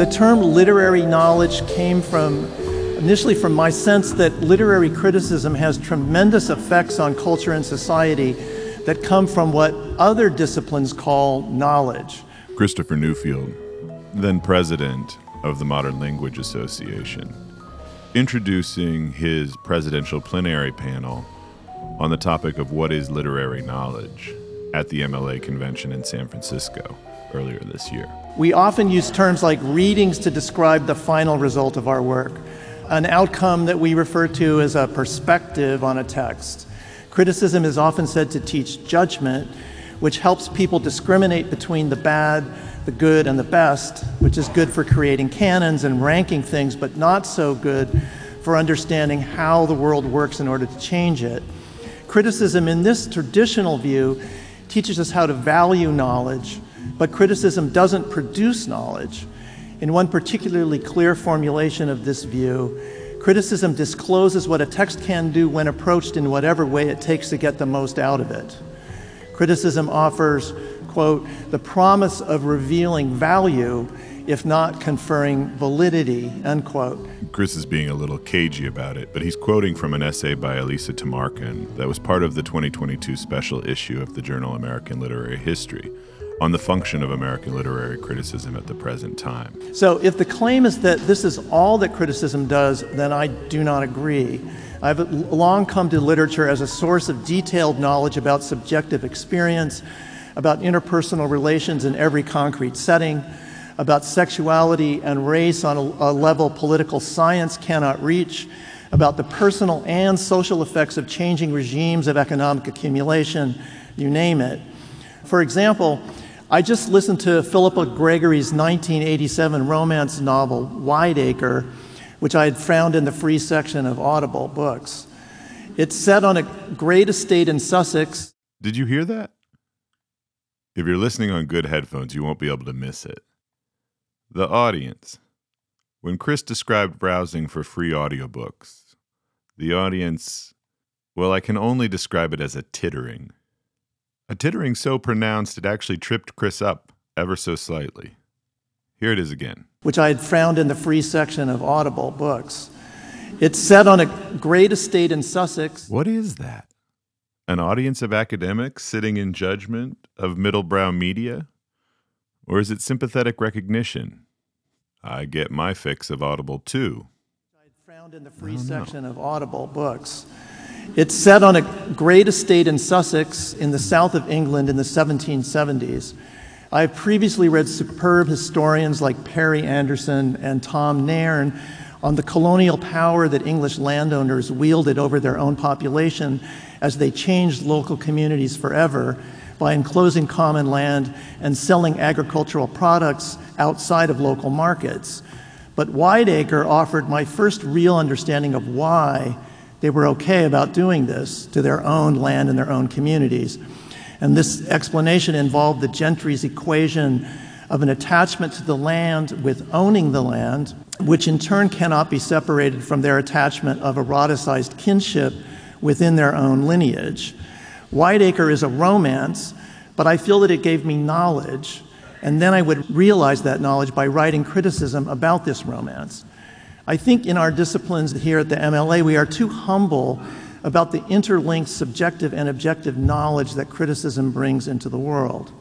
the term literary knowledge came from, initially from my sense that literary criticism has tremendous effects on culture and society that come from what other disciplines call knowledge. Christopher Newfield, then president of the Modern Language Association, introducing his presidential plenary panel on the topic of what is literary knowledge at the MLA convention in San Francisco earlier this year. We often use terms like readings to describe the final result of our work, an outcome that we refer to as a perspective on a text. Criticism is often said to teach judgment, which helps people discriminate between the bad, the good, and the best, which is good for creating canons and ranking things, but not so good for understanding how the world works in order to change it. Criticism in this traditional view teaches us how to value knowledge, but criticism doesn't produce knowledge. In one particularly clear formulation of this view, criticism discloses what a text can do when approached in whatever way it takes to get the most out of it. Criticism offers, quote, the promise of revealing value, if not conferring validity, unquote. Chris is being a little cagey about it, but he's quoting from an essay by Elisa Tamarkin that was part of the 2022 special issue of the journal American Literary History on the function of American literary criticism at the present time. So if the claim is that this is all that criticism does, then I do not agree. I've long come to literature as a source of detailed knowledge about subjective experience, about interpersonal relations in every concrete setting, about sexuality and race on a level political science cannot reach, about the personal and social effects of changing regimes of economic accumulation, you name it. For example, I just listened to Philippa Gregory's 1987 romance novel, Wideacre, which I had found in the free section of Audible Books. It's set on a great estate in Sussex. Did you hear that? If you're listening on good headphones, you won't be able to miss it. The audience. When Chris described browsing for free audiobooks, the audience, well, I can only describe it as a tittering. A tittering so pronounced it actually tripped Chris up ever so slightly. Here it is again. Which I had found in the free section of Audible Books. It's set on a great estate in Sussex. What is that? An audience of academics sitting in judgment of middle-brow media? Or is it sympathetic recognition? I get my fix of Audible, too. I had found in the free section of Audible Books. It's set on a great estate in Sussex in the south of England in the 1770s. I have previously read superb historians like Perry Anderson and Tom Nairn on the colonial power that English landowners wielded over their own population as they changed local communities forever by enclosing common land and selling agricultural products outside of local markets. But Wideacre offered my first real understanding of why they were okay about doing this to their own land and their own communities. And this explanation involved the gentry's equation of an attachment to the land with owning the land, which in turn cannot be separated from their attachment of eroticized kinship within their own lineage. Wideacre is a romance, but I feel that it gave me knowledge, and then I would realize that knowledge by writing criticism about this romance. I think in our disciplines here at the MLA, we are too humble about the interlinked subjective and objective knowledge that criticism brings into the world.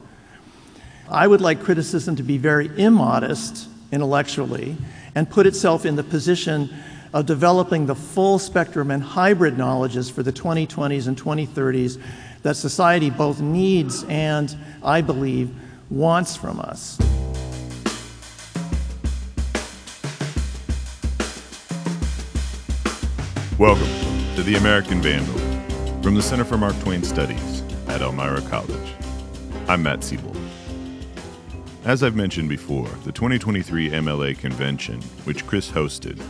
I would like criticism to be very immodest intellectually and put itself in the position of developing the full spectrum and hybrid knowledges for the 2020s and 2030s that society both needs and, I believe, wants from us. Welcome to The American Vandal, from the Center for Mark Twain Studies at Elmira College. I'm Matt Seybold. As I've mentioned before, the 2023 MLA convention, which Chris hosted,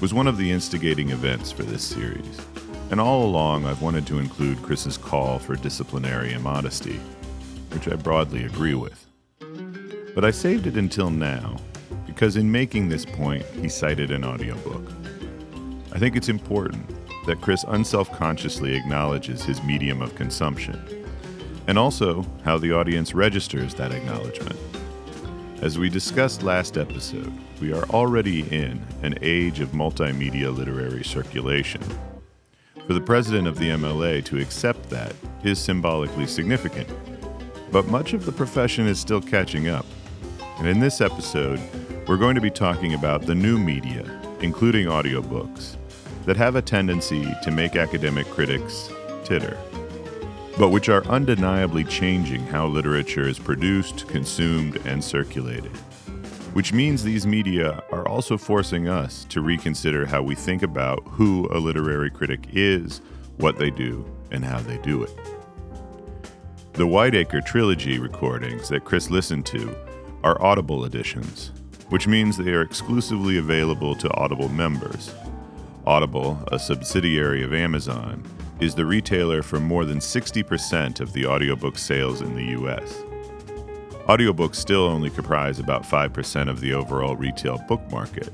was one of the instigating events for this series. And all along, I've wanted to include Chris's call for disciplinary immodesty, which I broadly agree with. But I saved it until now, because in making this point, he cited an audiobook. I think it's important that Chris unselfconsciously acknowledges his medium of consumption, and also how the audience registers that acknowledgement. As we discussed last episode, we are already in an age of multimedia literary circulation. For the president of the MLA to accept that is symbolically significant, but much of the profession is still catching up. And in this episode, we're going to be talking about the new media, including audiobooks, that have a tendency to make academic critics titter, but which are undeniably changing how literature is produced, consumed, and circulated. Which means these media are also forcing us to reconsider how we think about who a literary critic is, what they do, and how they do it. The Wideacre trilogy recordings that Chris listened to are Audible editions, which means they are exclusively available to Audible members. Audible, a subsidiary of Amazon, is the retailer for more than 60% of the audiobook sales in the US. Audiobooks still only comprise about 5% of the overall retail book market,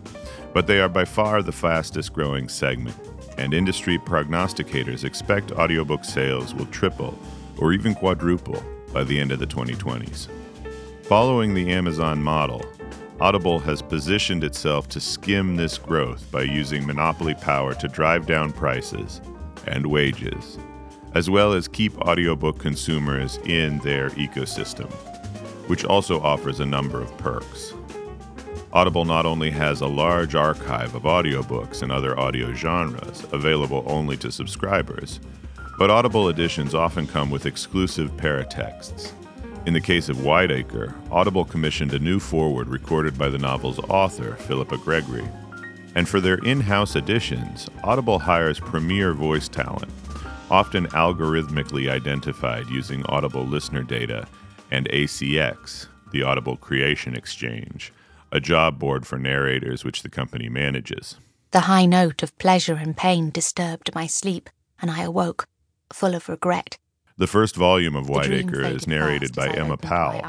but they are by far the fastest growing segment, and industry prognosticators expect audiobook sales will triple or even quadruple by the end of the 2020s. Following the Amazon model, Audible has positioned itself to skim this growth by using monopoly power to drive down prices and wages, as well as keep audiobook consumers in their ecosystem, which also offers a number of perks. Audible not only has a large archive of audiobooks and other audio genres available only to subscribers, but Audible editions often come with exclusive paratexts. In the case of Wideacre, Audible commissioned a new foreword recorded by the novel's author, Philippa Gregory. And for their in-house editions, Audible hires premier voice talent, often algorithmically identified using Audible listener data and ACX, the Audible Creation Exchange, a job board for narrators which the company manages. The high note of pleasure and pain disturbed my sleep, and I awoke, full of regret. The first volume of Wideacre is narrated by Emma Powell,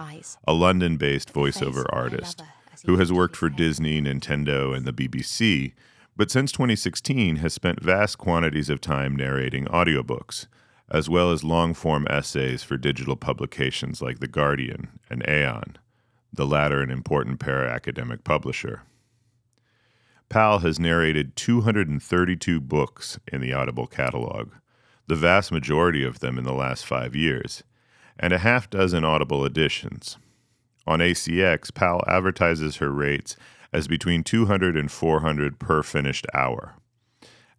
a London-based voiceover artist who has worked for Disney, Nintendo, and the BBC, but since 2016 has spent vast quantities of time narrating audiobooks, as well as long-form essays for digital publications like The Guardian and Aeon, the latter an important para-academic publisher. Powell has narrated 232 books in the Audible catalog, the vast majority of them in the last 5 years, and a half-dozen Audible editions. On ACX, Powell advertises her rates as between $200 and $400 per finished hour.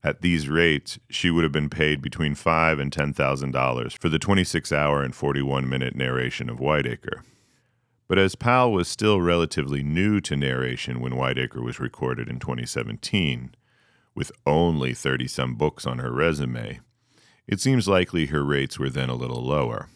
At these rates, she would have been paid between $5,000 and $10,000 for the 26-hour and 41-minute narration of Wideacre. But as Powell was still relatively new to narration when Wideacre was recorded in 2017, with only 30-some books on her resume, it seems likely her rates were then a little lower.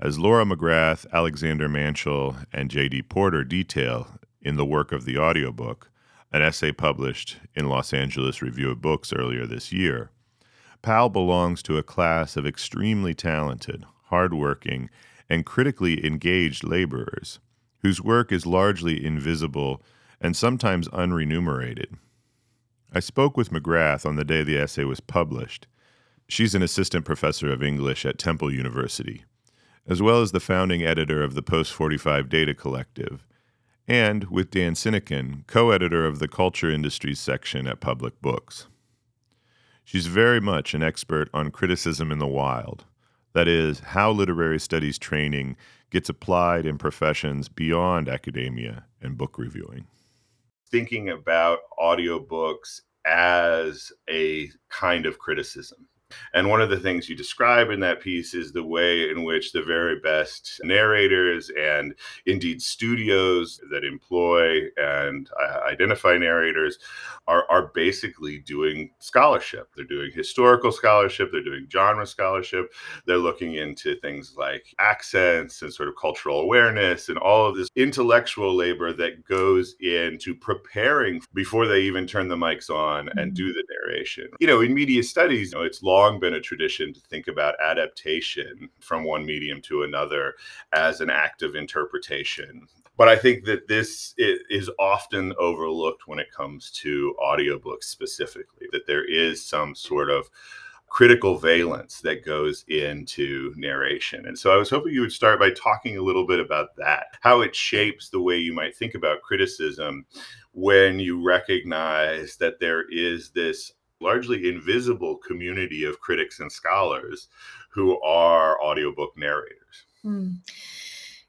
As Laura McGrath, Alexander Manchel, and J.D. Porter detail in The Work of the Audiobook, an essay published in Los Angeles Review of Books earlier this year, Powell belongs to a class of extremely talented, hardworking, and critically engaged laborers, whose work is largely invisible and sometimes unremunerated. I spoke with McGrath on the day the essay was published. She's an assistant professor of English at Temple University, as well as the founding editor of the Post 45 Data Collective, and, with Dan Sinekin, co-editor of the Culture Industries section at Public Books. She's very much an expert on criticism in the wild, that is, how literary studies training gets applied in professions beyond academia and book reviewing. Thinking about audiobooks as a kind of criticism. And one of the things you describe in that piece is the way in which the very best narrators and indeed studios that employ and identify narrators are basically doing scholarship. They're doing historical scholarship. They're doing genre scholarship. They're looking into things like accents and sort of cultural awareness and all of this intellectual labor that goes into preparing before they even turn the mics on and do the narration. You know, in media studies, it's long been a tradition to think about adaptation from one medium to another as an act of interpretation. But I think that this is often overlooked when it comes to audiobooks specifically, that there is some sort of critical valence that goes into narration. And so I was hoping you would start by talking a little bit about that, how it shapes the way you might think about criticism when you recognize that there is this largely invisible community of critics and scholars who are audiobook narrators.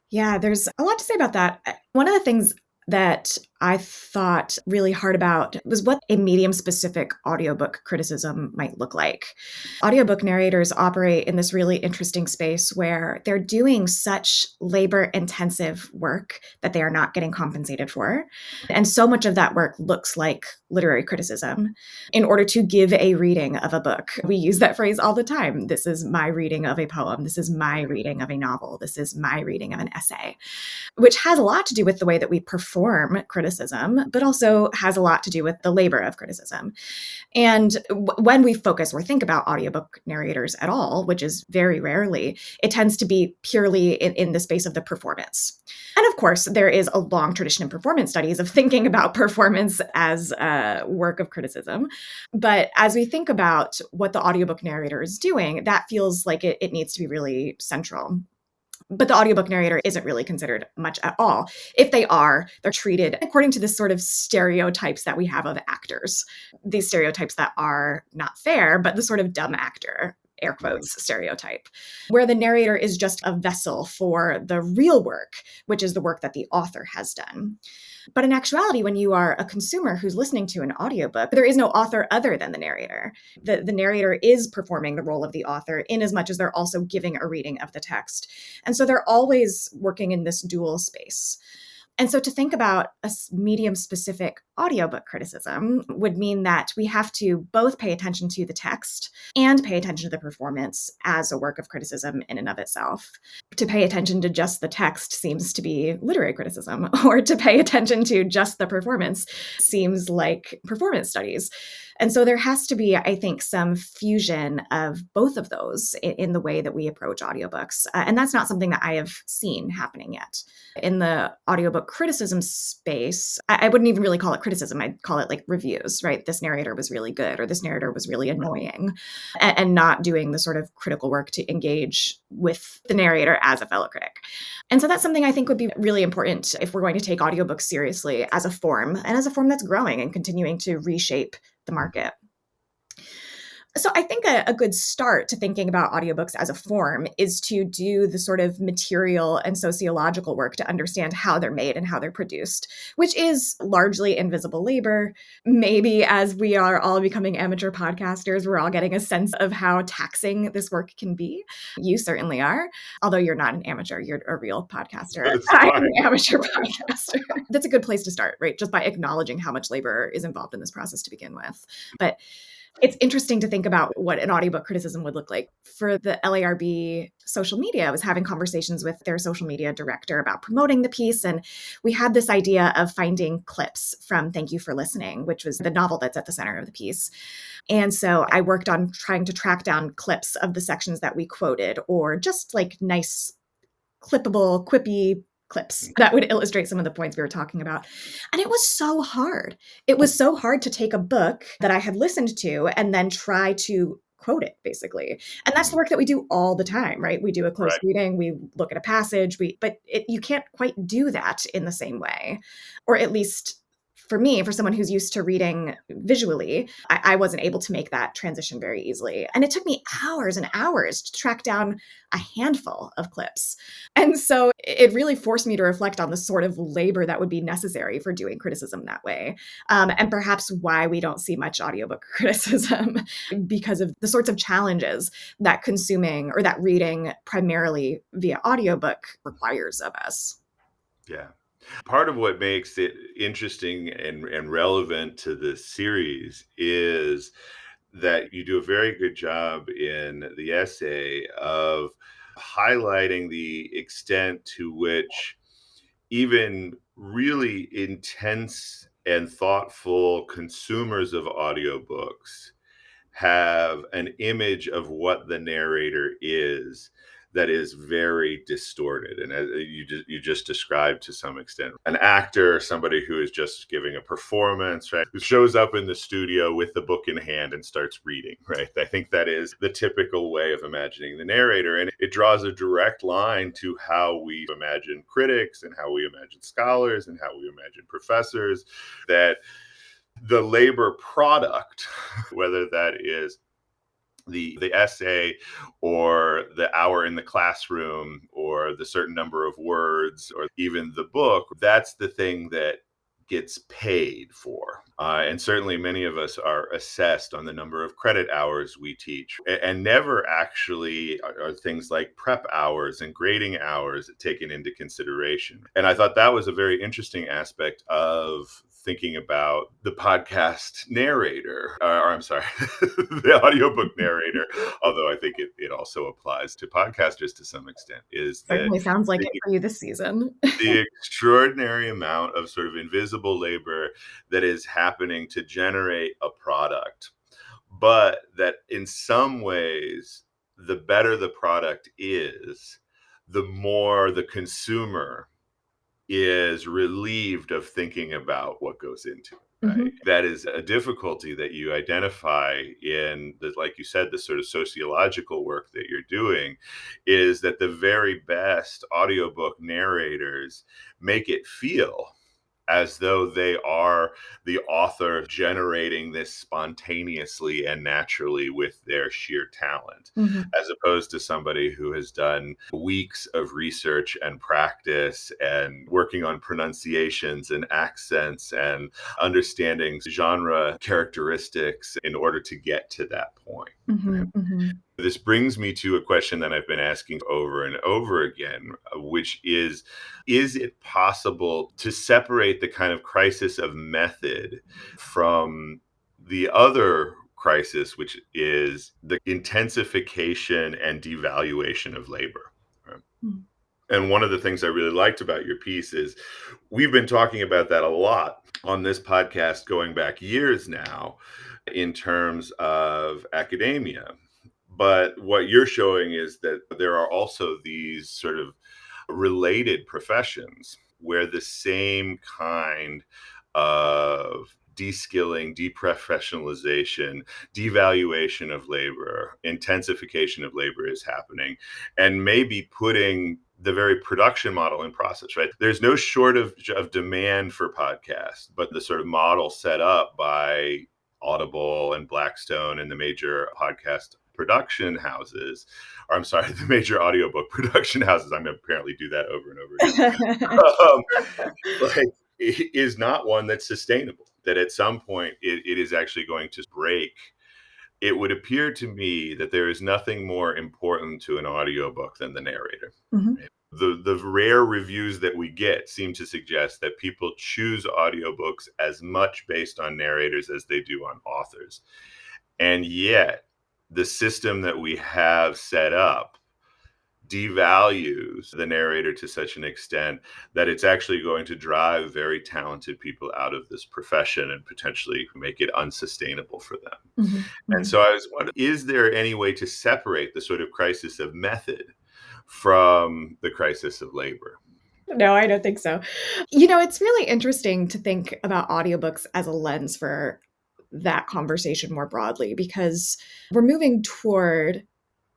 Yeah, there's a lot to say about that. One of the things that I thought really hard about was what a medium-specific audiobook criticism might look like. Audiobook narrators operate in this really interesting space where they're doing such labor-intensive work that they are not getting compensated for. And so much of that work looks like literary criticism. In order to give a reading of a book, we use that phrase all the time. This is my reading of a poem. This is my reading of a novel. This is my reading of an essay, which has a lot to do with the way that we perform criticism, but also has a lot to do with the labor of criticism. And when we focus or think about audiobook narrators at all, which is very rarely, it tends to be purely in the space of the performance. And of course, there is a long tradition in performance studies of thinking about performance as a work of criticism. But as we think about what the audiobook narrator is doing, that feels like it needs to be really central. But the audiobook narrator isn't really considered much at all. If they are, they're treated according to the sort of stereotypes that we have of actors. These stereotypes that are not fair, but the sort of dumb actor, air quotes, stereotype, where the narrator is just a vessel for the real work, which is the work that the author has done. But in actuality, when you are a consumer who's listening to an audiobook, there is no author other than the narrator. The narrator is performing the role of the author in as much as they're also giving a reading of the text. And so they're always working in this dual space. And so to think about a medium-specific audiobook criticism would mean that we have to both pay attention to the text and pay attention to the performance as a work of criticism in and of itself. To pay attention to just the text seems to be literary criticism, or to pay attention to just the performance seems like performance studies. And so there has to be, I think, some fusion of both of those in the way that we approach audiobooks. And that's not something that I have seen happening yet. In the audiobook criticism space, I wouldn't even really call it criticism. I'd call it like reviews, right? This narrator was really good, or this narrator was really annoying, and not doing the sort of critical work to engage with the narrator as a fellow critic. And so that's something I think would be really important if we're going to take audiobooks seriously as a form, and as a form that's growing and continuing to reshape the market. So I think a good start to thinking about audiobooks as a form is to do the sort of material and sociological work to understand how they're made and how they're produced, which is largely invisible labor. Maybe as we are all becoming amateur podcasters, we're all getting a sense of how taxing this work can be. You certainly are, although you're not an amateur, you're a real podcaster. I'm an amateur podcaster. That's a good place to start, right? Just by acknowledging how much labor is involved in this process to begin with. But it's interesting to think about what an audiobook criticism would look like. For the LARB social media, I was having conversations with their social media director about promoting the piece. And we had this idea of finding clips from Thank You for Listening, which was the novel that's at the center of the piece. And so I worked on trying to track down clips of the sections that we quoted, or just like nice, clippable, quippy clips that would illustrate some of the points we were talking about. And it was so hard. It was so hard to take a book that I had listened to and then try to quote it, basically. And that's the work that we do all the time, right? We do a close reading, we look at a passage, but you can't quite do that in the same way. Or at least for me, for someone who's used to reading visually, I wasn't able to make that transition very easily. And it took me hours and hours to track down a handful of clips. And so it really forced me to reflect on the sort of labor that would be necessary for doing criticism that way. And perhaps why we don't see much audiobook criticism because of the sorts of challenges that consuming or that reading primarily via audiobook requires of us. Yeah. Part of what makes it interesting and relevant to this series is that you do a very good job in the essay of highlighting the extent to which even really intense and thoughtful consumers of audiobooks have an image of what the narrator is that is very distorted. And as you just described to some extent, an actor, somebody who is just giving a performance, right, who shows up in the studio with the book in hand and starts reading, right? I think that is the typical way of imagining the narrator. And it draws a direct line to how we imagine critics and how we imagine scholars and how we imagine professors, that the labor product, whether that is the essay or the hour in the classroom or the certain number of words or even the book, that's the thing that gets paid for. And certainly many of us are assessed on the number of credit hours we teach, and never actually are things like prep hours and grading hours taken into consideration. And I thought that was a very interesting aspect of thinking about the podcast narrator, the audiobook narrator, although I think it also applies to podcasters to some extent, is that certainly sounds like it for you this season. The extraordinary amount of sort of invisible labor that is happening to generate a product, but that in some ways, the better the product is, the more the consumer is relieved of thinking about what goes into it, right? Mm-hmm. That is a difficulty that you identify in, the, like you said, the sort of sociological work that you're doing, is that the very best audiobook narrators make it feel as though they are the author generating this spontaneously and naturally with their sheer talent, mm-hmm. as opposed to somebody who has done weeks of research and practice and working on pronunciations and accents and understanding genre characteristics in order to get to that point. Mm-hmm, right? Mm-hmm. This brings me to a question that I've been asking over and over again, which is it possible to separate the kind of crisis of method from the other crisis, which is the intensification and devaluation of labor? Right? Mm-hmm. And one of the things I really liked about your piece is we've been talking about that a lot on this podcast going back years now in terms of academia. But what you're showing is that there are also these sort of related professions where the same kind of de-skilling, deprofessionalization, devaluation of labor, intensification of labor is happening, and maybe putting the very production model in process, right? There's no shortage of demand for podcasts, but the sort of model set up by Audible and Blackstone and the major podcast production houses, the major audiobook production houses, I'm apparently do that over and over again, it is not one that's sustainable, that at some point it is actually going to break. It would appear to me that there is nothing more important to an audiobook than the narrator. Mm-hmm. The rare reviews that we get seem to suggest that people choose audiobooks as much based on narrators as they do on authors. And yet, the system that we have set up devalues the narrator to such an extent that it's actually going to drive very talented people out of this profession and potentially make it unsustainable for them. Mm-hmm. And so I was wondering, is there any way to separate the sort of crisis of method from the crisis of labor? No, I don't think so. You know, it's really interesting to think about audiobooks as a lens for that conversation more broadly, because we're moving toward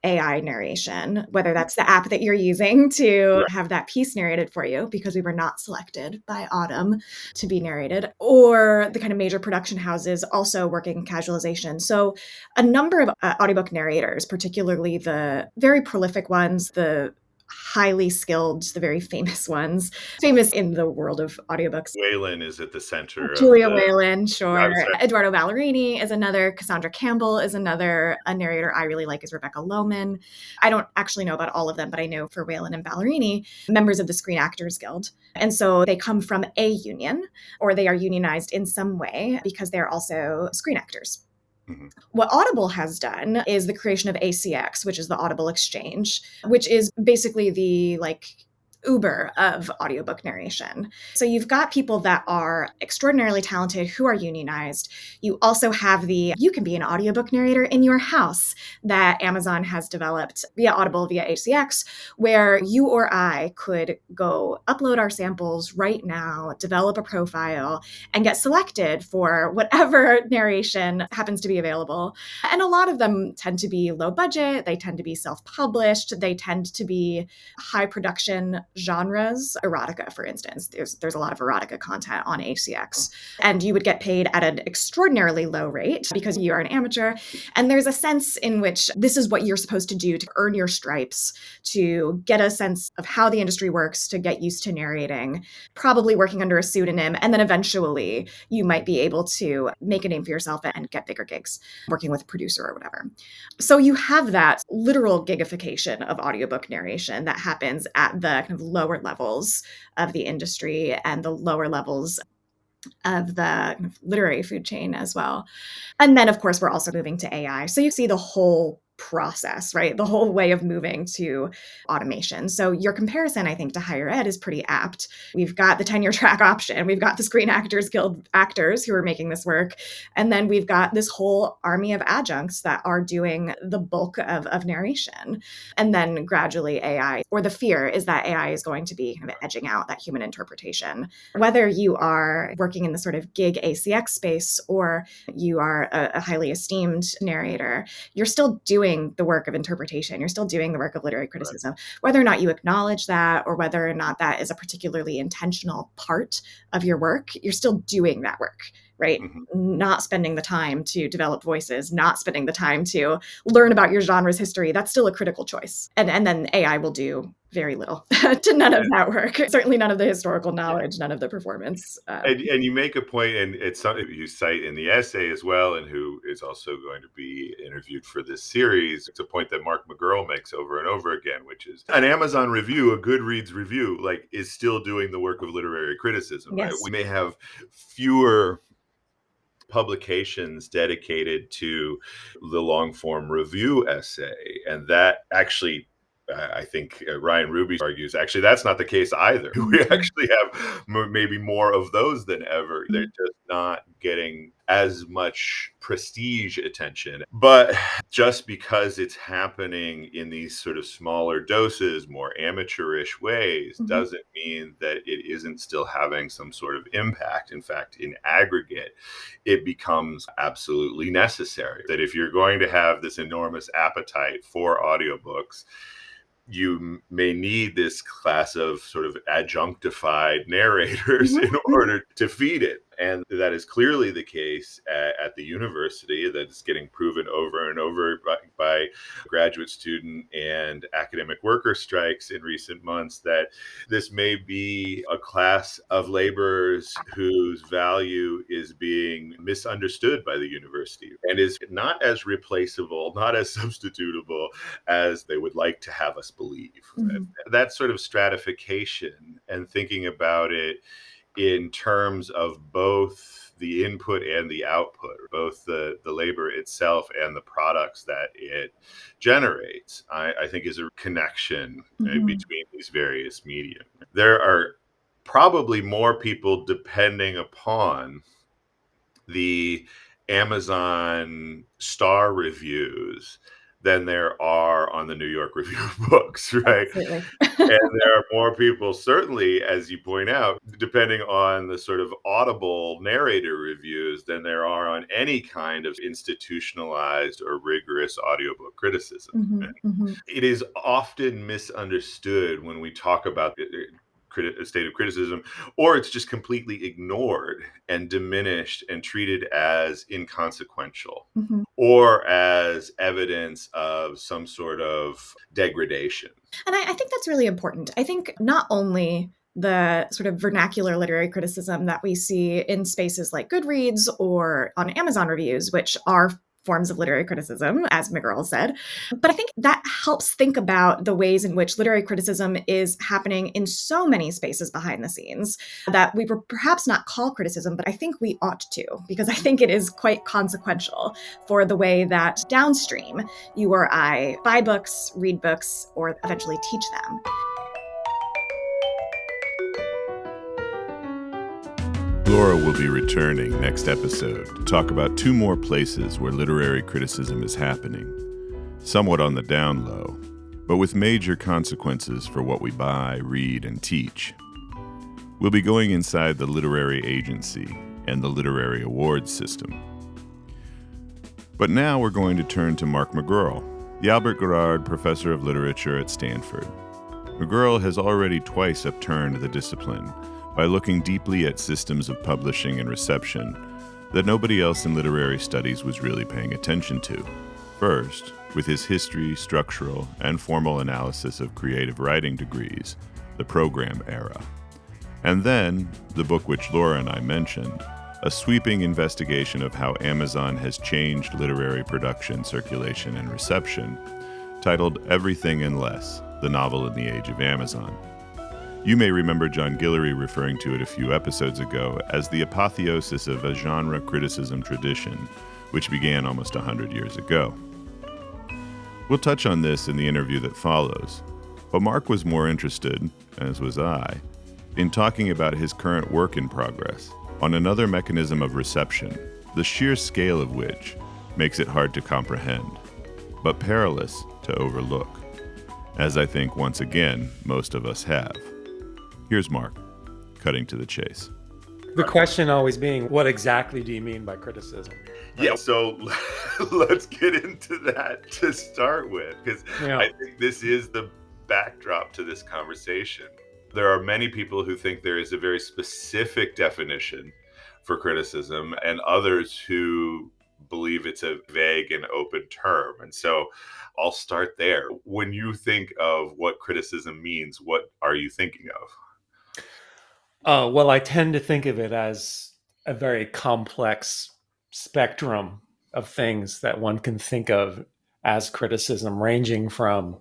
AI narration, whether that's the app that you're using to have that piece narrated for you, because we were not selected by Autumn to be narrated, or the kind of major production houses also working in casualization. So a number of audiobook narrators, particularly the very prolific ones, the highly skilled, the very famous ones, famous in the world of audiobooks. Whelan is at the center. Julia Whelan, sure. Eduardo Ballerini is another. Cassandra Campbell is another. A narrator I really like is Rebecca Lohman. I don't actually know about all of them, but I know for Whelan and Ballerini, members of the Screen Actors Guild. And so they come from a union, or they are unionized in some way because they're also screen actors. Mm-hmm. What Audible has done is the creation of ACX, which is the Audible Exchange, which is basically the Uber of audiobook narration. So you've got people that are extraordinarily talented who are unionized. You also have you can be an audiobook narrator in your house that Amazon has developed via Audible, via HCX, where you or I could go upload our samples right now, develop a profile, and get selected for whatever narration happens to be available. And a lot of them tend to be low budget. They tend to be self-published. They tend to be high production genres, erotica, for instance. There's a lot of erotica content on HCX, and you would get paid at an extraordinarily low rate because you are an amateur. And there's a sense in which this is what you're supposed to do to earn your stripes, to get a sense of how the industry works, to get used to narrating, probably working under a pseudonym. And then eventually you might be able to make a name for yourself and get bigger gigs working with a producer or whatever. So you have that literal gigification of audiobook narration that happens at the kind of lower levels of the industry and the lower levels of the literary food chain as well. And then, of course, we're also moving to AI. So you see the whole process, right? The whole way of moving to automation. So your comparison, I think, to higher ed is pretty apt. We've got the tenure track option. We've got the Screen Actors Guild actors who are making this work. And then we've got this whole army of adjuncts that are doing the bulk of narration. And then gradually AI, or the fear is that AI is going to be kind of edging out that human interpretation. Whether you are working in the sort of gig ACX space or you are a highly esteemed narrator, you're still doing the work of interpretation. You're still doing the work of literary criticism, whether or not you acknowledge that or whether or not that is a particularly intentional part of your work, you're still doing that work, right? Mm-hmm. Not spending the time to develop voices, not spending the time to learn about your genre's history. That's still a critical choice. And then AI will do very little to none of that work. Certainly none of the historical knowledge, none of the performance. And you make a point, and it's something you cite in the essay as well, and who is also going to be interviewed for this series. It's a point that Mark McGurl makes over and over again, which is an Amazon review, a Goodreads review, like is still doing the work of literary criticism. Yes. Right? We may have fewer publications dedicated to the long form review essay, and that actually I think Ryan Ruby argues, actually, that's not the case either. We actually have maybe more of those than ever. They're just not getting as much prestige attention. But just because it's happening in these sort of smaller doses, more amateurish ways, mm-hmm. doesn't mean that it isn't still having some sort of impact. In fact, in aggregate, it becomes absolutely necessary that if you're going to have this enormous appetite for audiobooks, you may need this class of sort of adjunctified narrators in order to feed it. And that is clearly the case at the university. That's getting proven over and over by graduate student and academic worker strikes in recent months, that this may be a class of laborers whose value is being misunderstood by the university and is not as replaceable, not as substitutable as they would like to have us believe. Mm-hmm. That sort of stratification and thinking about it in terms of both the input and the output, both the labor itself and the products that it generates, I think is a connection mm-hmm. between these various media. There are probably more people depending upon the Amazon star reviews than there are on the New York Review of Books, right? Absolutely. And there are more people, certainly, as you point out, depending on the sort of Audible narrator reviews than there are on any kind of institutionalized or rigorous audiobook criticism. Mm-hmm, right? Mm-hmm. It is often misunderstood when we talk about a state of criticism, or it's just completely ignored and diminished and treated as inconsequential mm-hmm. or as evidence of some sort of degradation. And I think that's really important. I think not only the sort of vernacular literary criticism that we see in spaces like Goodreads or on Amazon reviews, which are forms of literary criticism, as McGurl said. But I think that helps think about the ways in which literary criticism is happening in so many spaces behind the scenes that we would perhaps not call criticism, but I think we ought to, because I think it is quite consequential for the way that downstream you or I buy books, read books, or eventually teach them. Laura will be returning next episode to talk about two more places where literary criticism is happening, somewhat on the down low, but with major consequences for what we buy, read, and teach. We'll be going inside the literary agency and the literary awards system. But now we're going to turn to Mark McGurl, the Albert Girard Professor of Literature at Stanford. McGurl has already twice upturned the discipline by looking deeply at systems of publishing and reception that nobody else in literary studies was really paying attention to. First, with his history, structural, and formal analysis of creative writing degrees, the program era. And then, the book which Laura and I mentioned, a sweeping investigation of how Amazon has changed literary production, circulation, and reception, titled Everything and Less, the Novel in the Age of Amazon. You may remember John Guillory referring to it a few episodes ago as the apotheosis of a genre criticism tradition, which began almost 100 years ago. We'll touch on this in the interview that follows, but Mark was more interested, as was I, in talking about his current work in progress on another mechanism of reception, the sheer scale of which makes it hard to comprehend, but perilous to overlook, as I think once again most of us have. Here's Mark, cutting to the chase. The question always being, what exactly do you mean by criticism? Right? Yeah, so let's get into that to start with, because I think this is the backdrop to this conversation. There are many people who think there is a very specific definition for criticism, and others who believe it's a vague and open term. And so I'll start there. When you think of what criticism means, what are you thinking of? Well, I tend to think of it as a very complex spectrum of things that one can think of as criticism, ranging from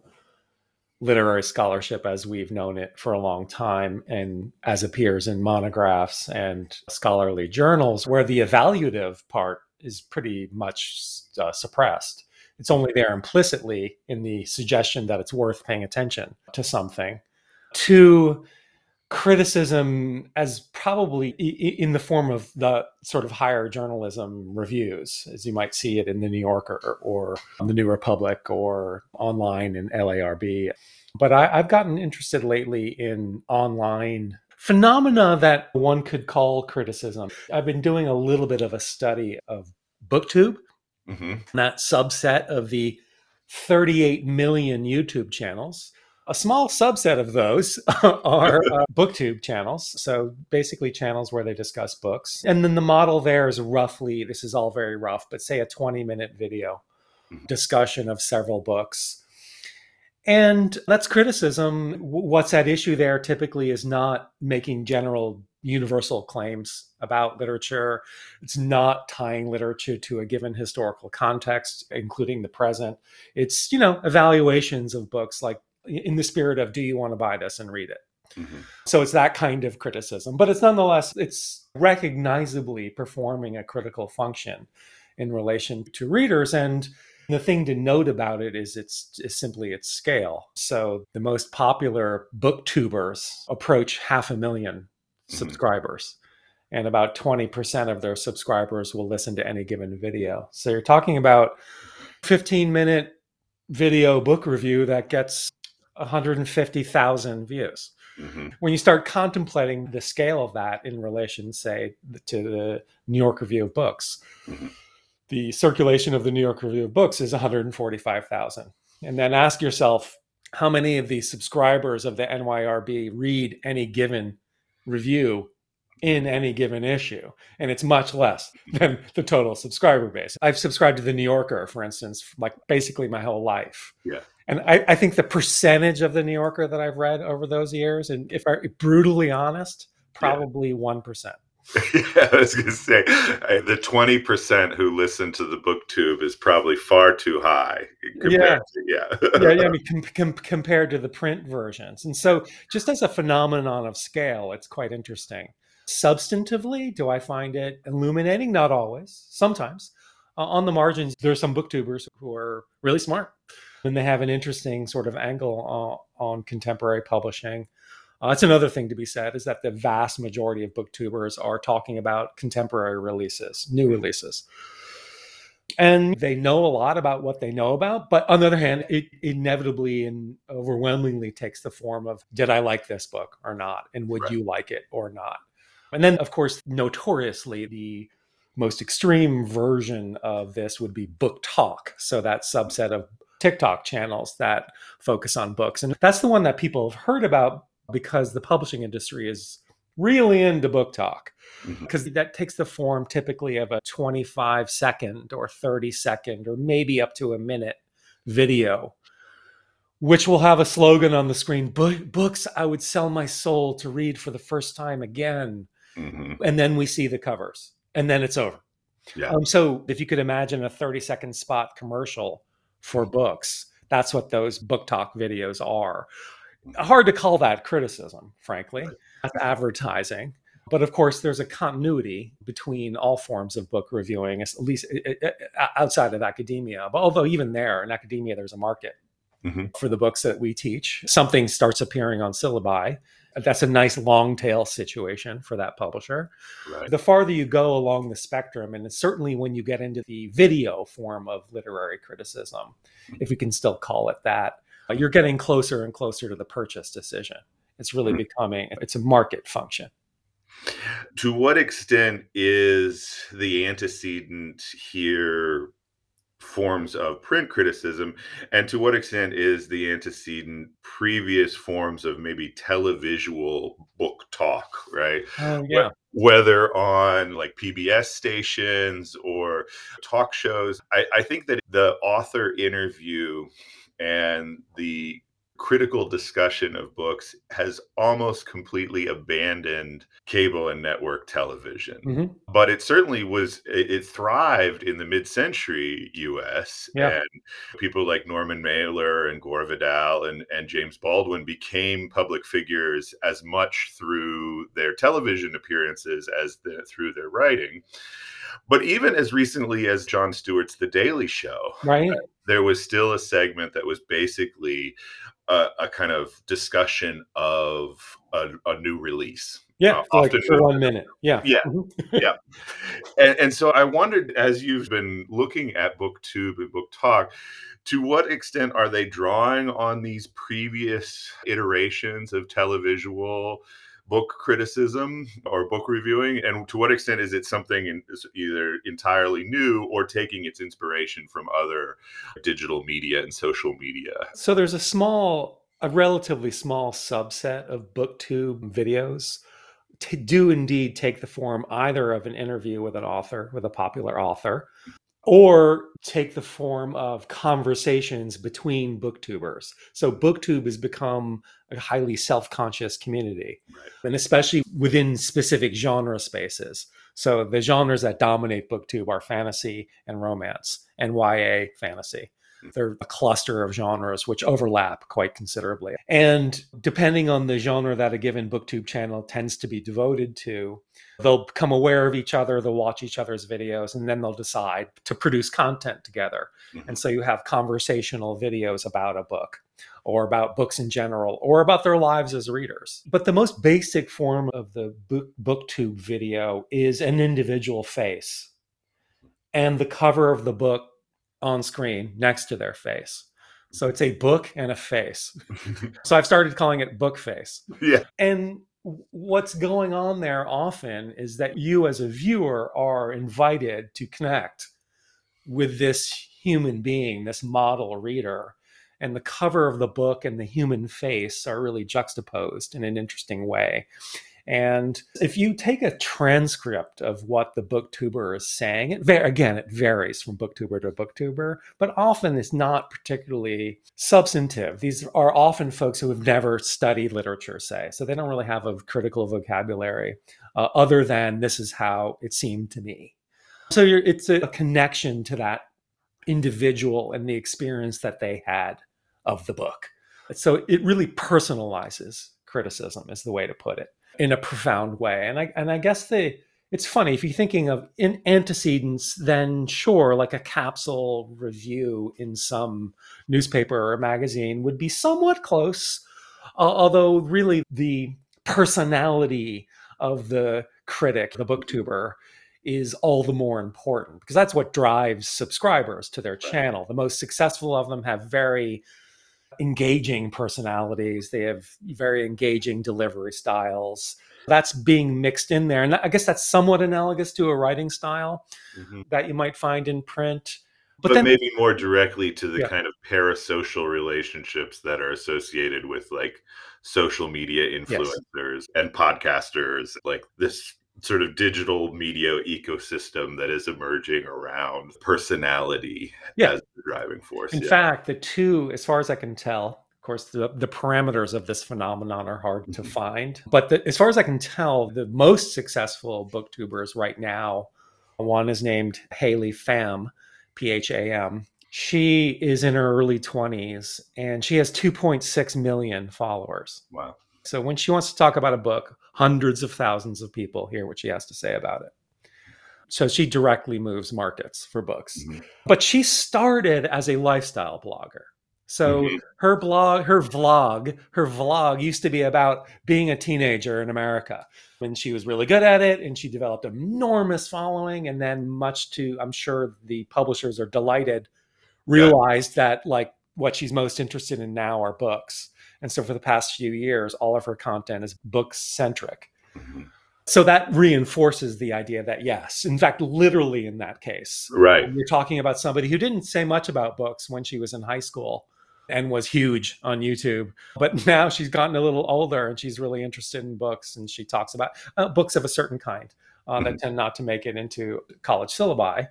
literary scholarship as we've known it for a long time and as appears in monographs and scholarly journals, where the evaluative part is pretty much suppressed. It's only there implicitly in the suggestion that it's worth paying attention to something. To criticism as probably in the form of the sort of higher journalism reviews, as you might see it in the New Yorker or the New Republic or online in LARB. But I've gotten interested lately in online phenomena that one could call criticism. I've been doing a little bit of a study of BookTube, that subset of the 38 million YouTube channels. A small subset of those are BookTube channels. So basically channels where they discuss books. And then the model there is roughly, this is all very rough, but say a 20-minute video discussion of several books. And that's criticism. What's at issue there typically is not making general universal claims about literature. It's not tying literature to a given historical context, including the present. It's, evaluations of books like in the spirit of, do you want to buy this and read it? So it's that kind of criticism, but it's nonetheless, it's recognizably performing a critical function in relation to readers. And the thing to note about it is it's simply its scale. So the most popular booktubers approach 500,000 subscribers, and about 20% of their subscribers will listen to any given video. So you're talking about 15-minute video book review that gets 150,000 views. When you start contemplating the scale of that in relation, say, to the New York Review of Books, the circulation of the New York Review of Books is 145,000. And then ask yourself, how many of the subscribers of the NYRB read any given review in any given issue? And it's much less than the total subscriber base. I've subscribed to the New Yorker, for instance, like basically my whole life. And I think the percentage of the New Yorker that I've read over those years, and if I'm brutally honest, probably 1%. I was going to say, the 20% who listen to the BookTube is probably far too high compared to, I mean, compared to the print versions. And so just as a phenomenon of scale, it's quite interesting. Substantively, do I find it illuminating? Not always. Sometimes. On the margins, there are some booktubers who are really smart, and they have an interesting sort of angle on contemporary publishing. That's another thing to be said, is that the vast majority of booktubers are talking about contemporary releases, new releases. And they know a lot about what they know about. But on the other hand, it inevitably and overwhelmingly takes the form of, did I like this book or not? And would you like it or not? And then, of course, notoriously, the most extreme version of this would be BookTok. So that subset of TikTok channels that focus on books. And that's the one that people have heard about because the publishing industry is really into book talk, because that takes the form typically of a 25-second or 30-second or maybe up to a minute video, which will have a slogan on the screen, books I would sell my soul to read for the first time again. Mm-hmm. And then we see the covers and then it's over. Yeah. So if you could imagine a 30-second spot commercial for books, that's what those book talk videos are. Hard to call that criticism, frankly. That's advertising. But of course, there's a continuity between all forms of book reviewing, at least outside of academia. But although even there, in academia, there's a market for the books that we teach. Something starts appearing on syllabi. That's a nice long tail situation for that publisher. Right. The farther you go along the spectrum, and certainly when you get into the video form of literary criticism, if we can still call it that, you're getting closer and closer to the purchase decision. It's really becoming, it's a market function. To what extent is the antecedent here forms of print criticism, and to what extent is the antecedent previous forms of maybe televisual book talk, right? Yeah. Whether on like PBS stations or talk shows. I think that the author interview and the critical discussion of books has almost completely abandoned cable and network television. But it certainly was, it thrived in the mid-century US. And people like Norman Mailer and Gore Vidal and James Baldwin became public figures as much through their television appearances as through their writing. But even as recently as Jon Stewart's The Daily Show, there was still a segment that was basically a kind of discussion of a new release. Often for 1 minute. And so I wondered, as you've been looking at BookTube and BookTok, to what extent are they drawing on these previous iterations of televisual book criticism or book reviewing, and to what extent is it something either entirely new or taking its inspiration from other digital media and social media? So there's a relatively small subset of BookTube videos to do indeed take the form either of an interview with an author, with a popular author, or take the form of conversations between booktubers. So BookTube has become a highly self-conscious community, and especially within specific genre spaces. So the genres that dominate BookTube are fantasy and romance and YA fantasy. They're a cluster of genres which overlap quite considerably. And depending on the genre that a given BookTube channel tends to be devoted to, they'll become aware of each other, they'll watch each other's videos, and then they'll decide to produce content together. And so you have conversational videos about a book, or about books in general, or about their lives as readers. But the most basic form of the BookTube video is an individual face and the cover of the book on screen next to their face. So it's a book and a face. So I've started calling it book face. Yeah. And what's going on there often is that you as a viewer are invited to connect with this human being, this model reader, and the cover of the book and the human face are really juxtaposed in an interesting way. And if you take a transcript of what the booktuber is saying, it varies from booktuber to booktuber, but often it's not particularly substantive. These are often folks who have never studied literature, say, so they don't really have a critical vocabulary other than this is how it seemed to me. So it's a connection to that individual and the experience that they had of the book. So it really personalizes criticism is the way to put it, in a profound way. And I guess it's funny, if you're thinking of in antecedents, then sure, like a capsule review in some newspaper or magazine would be somewhat close. Although really the personality of the critic, the booktuber, is all the more important because that's what drives subscribers to their channel. The most successful of them have very engaging personalities. They have very engaging delivery styles. That's being mixed in there. And I guess that's somewhat analogous to a writing style that you might find in print. But then, maybe more directly to the kind of parasocial relationships that are associated with like social media influencers and podcasters, like this sort of digital media ecosystem that is emerging around personality as the driving force. In fact, the two, as far as I can tell, of course, the parameters of this phenomenon are hard to find. But as far as I can tell, the most successful booktubers right now, one is named Haley Pham, P-H-A-M. She is in her early 20s and she has 2.6 million followers. Wow. So when she wants to talk about a book, hundreds of thousands of people hear what she has to say about it. So she directly moves markets for books. But she started as a lifestyle blogger. So her blog, her vlog used to be about being a teenager in America. And she was really good at it and she developed an enormous following. And then much to, I'm sure the publishers are delighted, realized that like what she's most interested in now are books. And so for the past few years, all of her content is book-centric. So that reinforces the idea that yes, in fact, literally in that case, you're talking about somebody who didn't say much about books when she was in high school and was huge on YouTube. But now she's gotten a little older and she's really interested in books. And she talks about books of a certain kind that tend not to make it into college syllabi,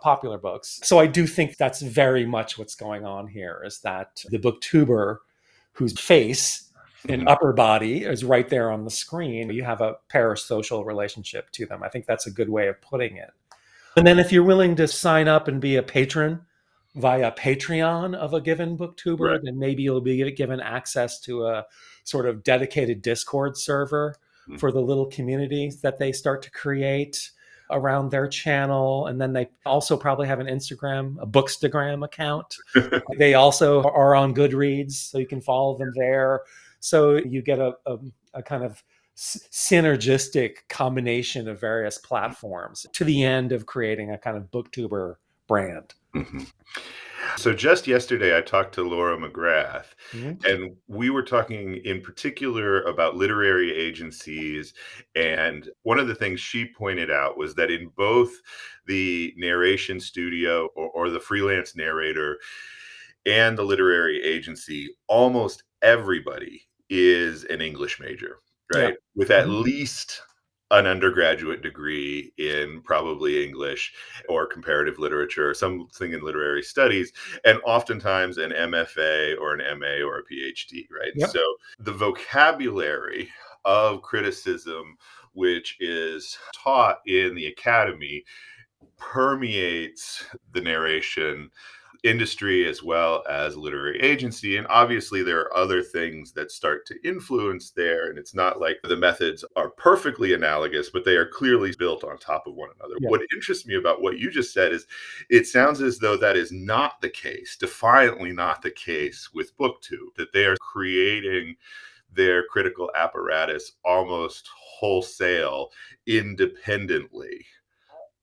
popular books. So I do think that's very much what's going on here is that the booktuber whose face and upper body is right there on the screen, you have a parasocial relationship to them. I think that's a good way of putting it. And then if you're willing to sign up and be a patron via Patreon of a given booktuber, then maybe you'll be given access to a sort of dedicated Discord server for the little communities that they start to create around their channel. And then they also probably have an Instagram, a Bookstagram account. They also are on Goodreads, so you can follow them there. So you get a kind of synergistic combination of various platforms to the end of creating a kind of booktuber brand. So just yesterday, I talked to Laura McGrath, and we were talking in particular about literary agencies. And one of the things she pointed out was that in both the narration studio or the freelance narrator and the literary agency, almost everybody is an English major, right? With at least an undergraduate degree in probably English or comparative literature, or something in literary studies, and oftentimes an MFA or an MA or a PhD, right? So the vocabulary of criticism, which is taught in the academy, permeates the narration industry as well as literary agency. And obviously there are other things that start to influence there. And it's not like the methods are perfectly analogous, but they are clearly built on top of one another. What interests me about what you just said is it sounds as though that is not the case, defiantly not the case with BookTube, that they are creating their critical apparatus almost wholesale independently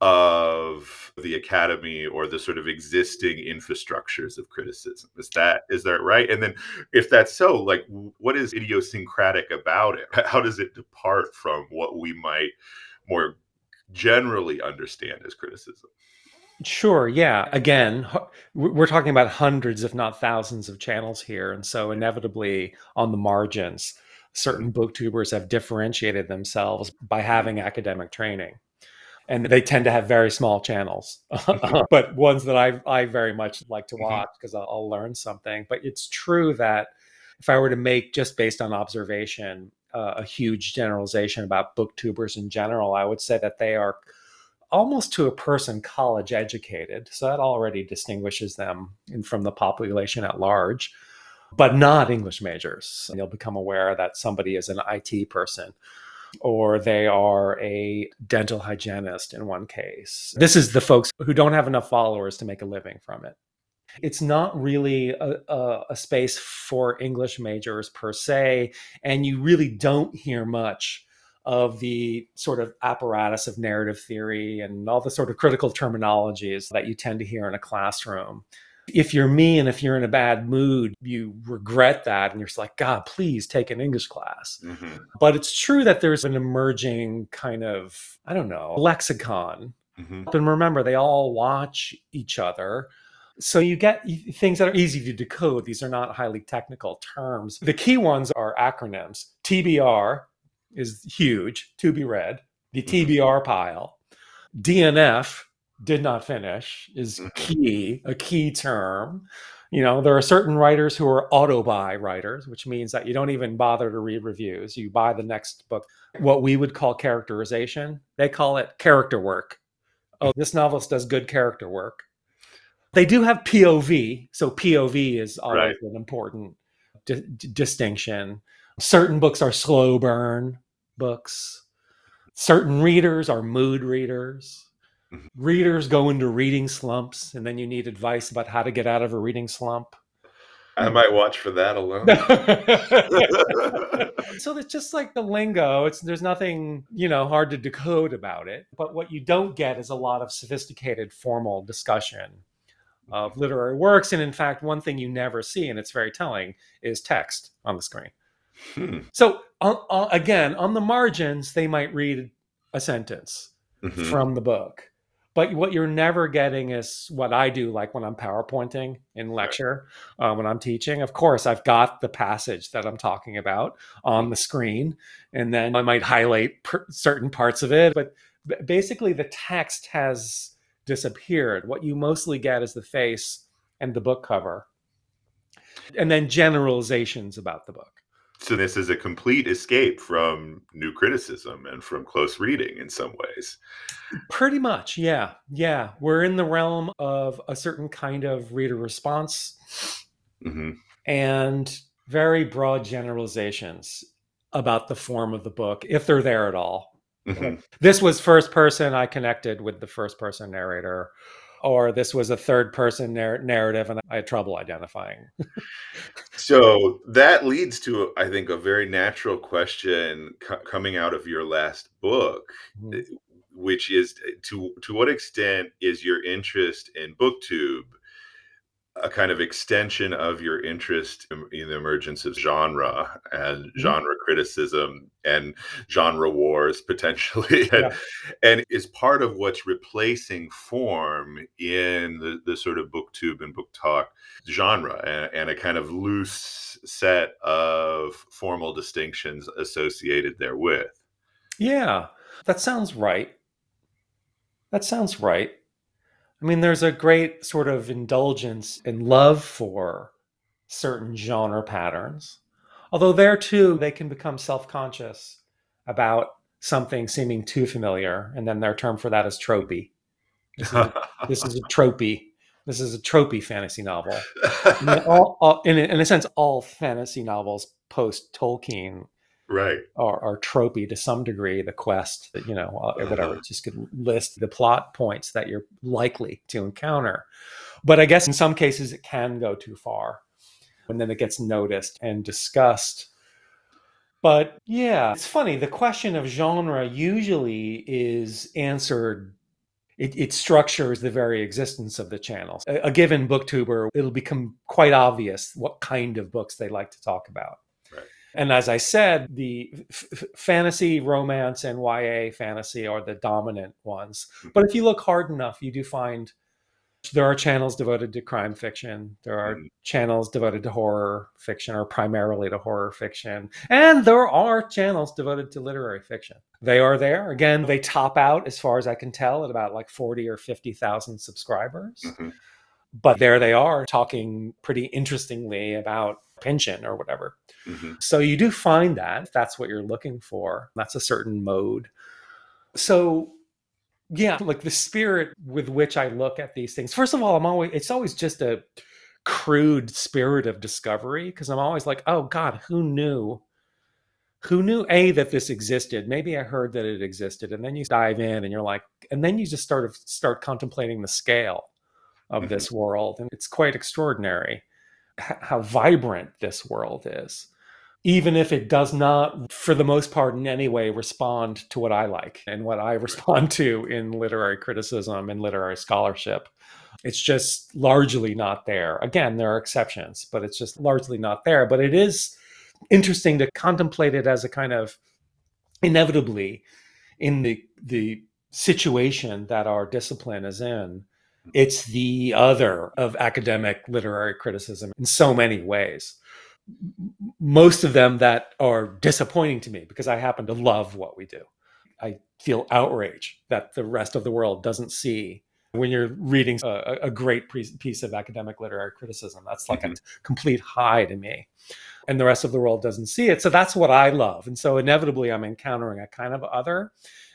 of the academy or the sort of existing infrastructures of criticism. Is that right? And then if that's so, like, what is idiosyncratic about it? How does it depart from what we might more generally understand as criticism? Sure. Yeah. Again, we're talking about hundreds, if not thousands of channels here. And so inevitably on the margins, certain booktubers have differentiated themselves by having academic training. And they tend to have very small channels, but ones that I very much like to watch because I'll learn something. But it's true that if I were to make, just based on observation, a huge generalization about booktubers in general, I would say that they are almost to a person college educated. So that already distinguishes them from the population at large, but not English majors. And you'll become aware that somebody is an IT person, or they are a dental hygienist in one case. This is the folks who don't have enough followers to make a living from it. It's not really a space for English majors per se, and you really don't hear much of the sort of apparatus of narrative theory and all the sort of critical terminologies that you tend to hear in a classroom. If you're me and if you're in a bad mood, you regret that and you're just like, God, please take an English class. Mm-hmm. But it's true that there's an emerging kind of, I don't know, lexicon. Mm-hmm. And remember, they all watch each other. So you get things that are easy to decode. These are not highly technical terms. The key ones are acronyms. TBR is huge, to be read, the TBR pile. DNF, did not finish, is key, a key term. You know, there are certain writers who are auto-buy writers, which means that you don't even bother to read reviews. You buy the next book. What we would call characterization, they call it character work. Oh, this novelist does good character work. They do have POV, so POV is always an important distinction. Certain books are slow burn books. Certain readers are mood readers. Mm-hmm. Readers go into reading slumps, and then you need advice about how to get out of a reading slump. I might watch for that alone. So it's just like the lingo. There's nothing, you know, hard to decode about it. But what you don't get is a lot of sophisticated formal discussion of literary works. And in fact, one thing you never see, and it's very telling, is text on the screen. Hmm. So again, on the margins, they might read a sentence from the book. But what you're never getting is what I do, like when I'm PowerPointing in lecture, when I'm teaching. Of course, I've got the passage that I'm talking about on the screen, and then I might highlight certain parts of it. But basically, the text has disappeared. What you mostly get is the face and the book cover, and then generalizations about the book. So this is a complete escape from new criticism and from close reading in some ways. Pretty much, yeah. Yeah. We're in the realm of a certain kind of reader response and very broad generalizations about the form of the book, if they're there at all. Mm-hmm. This was first person, I connected with the first person narrator. Or this was a third person narrative and I had trouble identifying. So that leads to, I think, a very natural question coming out of your last book, which is to what extent is your interest in BookTube a kind of extension of your interest in the emergence of genre and genre criticism and genre wars potentially. And is part of what's replacing form in the sort of BookTube and BookTok genre and a kind of loose set of formal distinctions associated therewith. Yeah, that sounds right. That sounds right. I mean, there's a great sort of indulgence and love for certain genre patterns, although there too, they can become self-conscious about something seeming too familiar. And then their term for that is tropey. This is a tropey fantasy novel. In a sense, all fantasy novels post-Tolkien are tropey to some degree. The quest, you know, whatever, just could list the plot points that you're likely to encounter. But I guess in some cases it can go too far and then it gets noticed and discussed. But yeah, it's funny. The question of genre usually is answered. It structures the very existence of the channels. A given booktuber, it'll become quite obvious what kind of books they like to talk about. And as I said, the fantasy, romance, and YA fantasy are the dominant ones. But if you look hard enough, you do find there are channels devoted to crime fiction. There are channels devoted to horror fiction, or primarily to horror fiction. And there are channels devoted to literary fiction. They are there. Again, they top out, as far as I can tell, at about like 40 or 50,000 subscribers. But there they are, talking pretty interestingly about pension or whatever. So you do find that if that's what you're looking for. That's a certain mode. So yeah, like the spirit with which I look at these things. First of all, it's always just a crude spirit of discovery, because I'm always like, oh God, who knew A, that this existed? Maybe I heard that it existed. And then you dive in and you're like, and then you just start contemplating the scale of this world. And it's quite extraordinary how vibrant this world is, even if it does not, for the most part, in any way respond to what I like and what I respond to in literary criticism and literary scholarship. It's just largely not there. Again, there are exceptions, but it's just largely not there. But it is interesting to contemplate it as a kind of inevitably in the situation that our discipline is in. It's the other of academic literary criticism in so many ways. Most of them that are disappointing to me because I happen to love what we do. I feel outrage that the rest of the world doesn't see when you're reading a great piece of academic literary criticism. That's like a complete high to me. And the rest of the world doesn't see it. So that's what I love. And so inevitably I'm encountering a kind of other.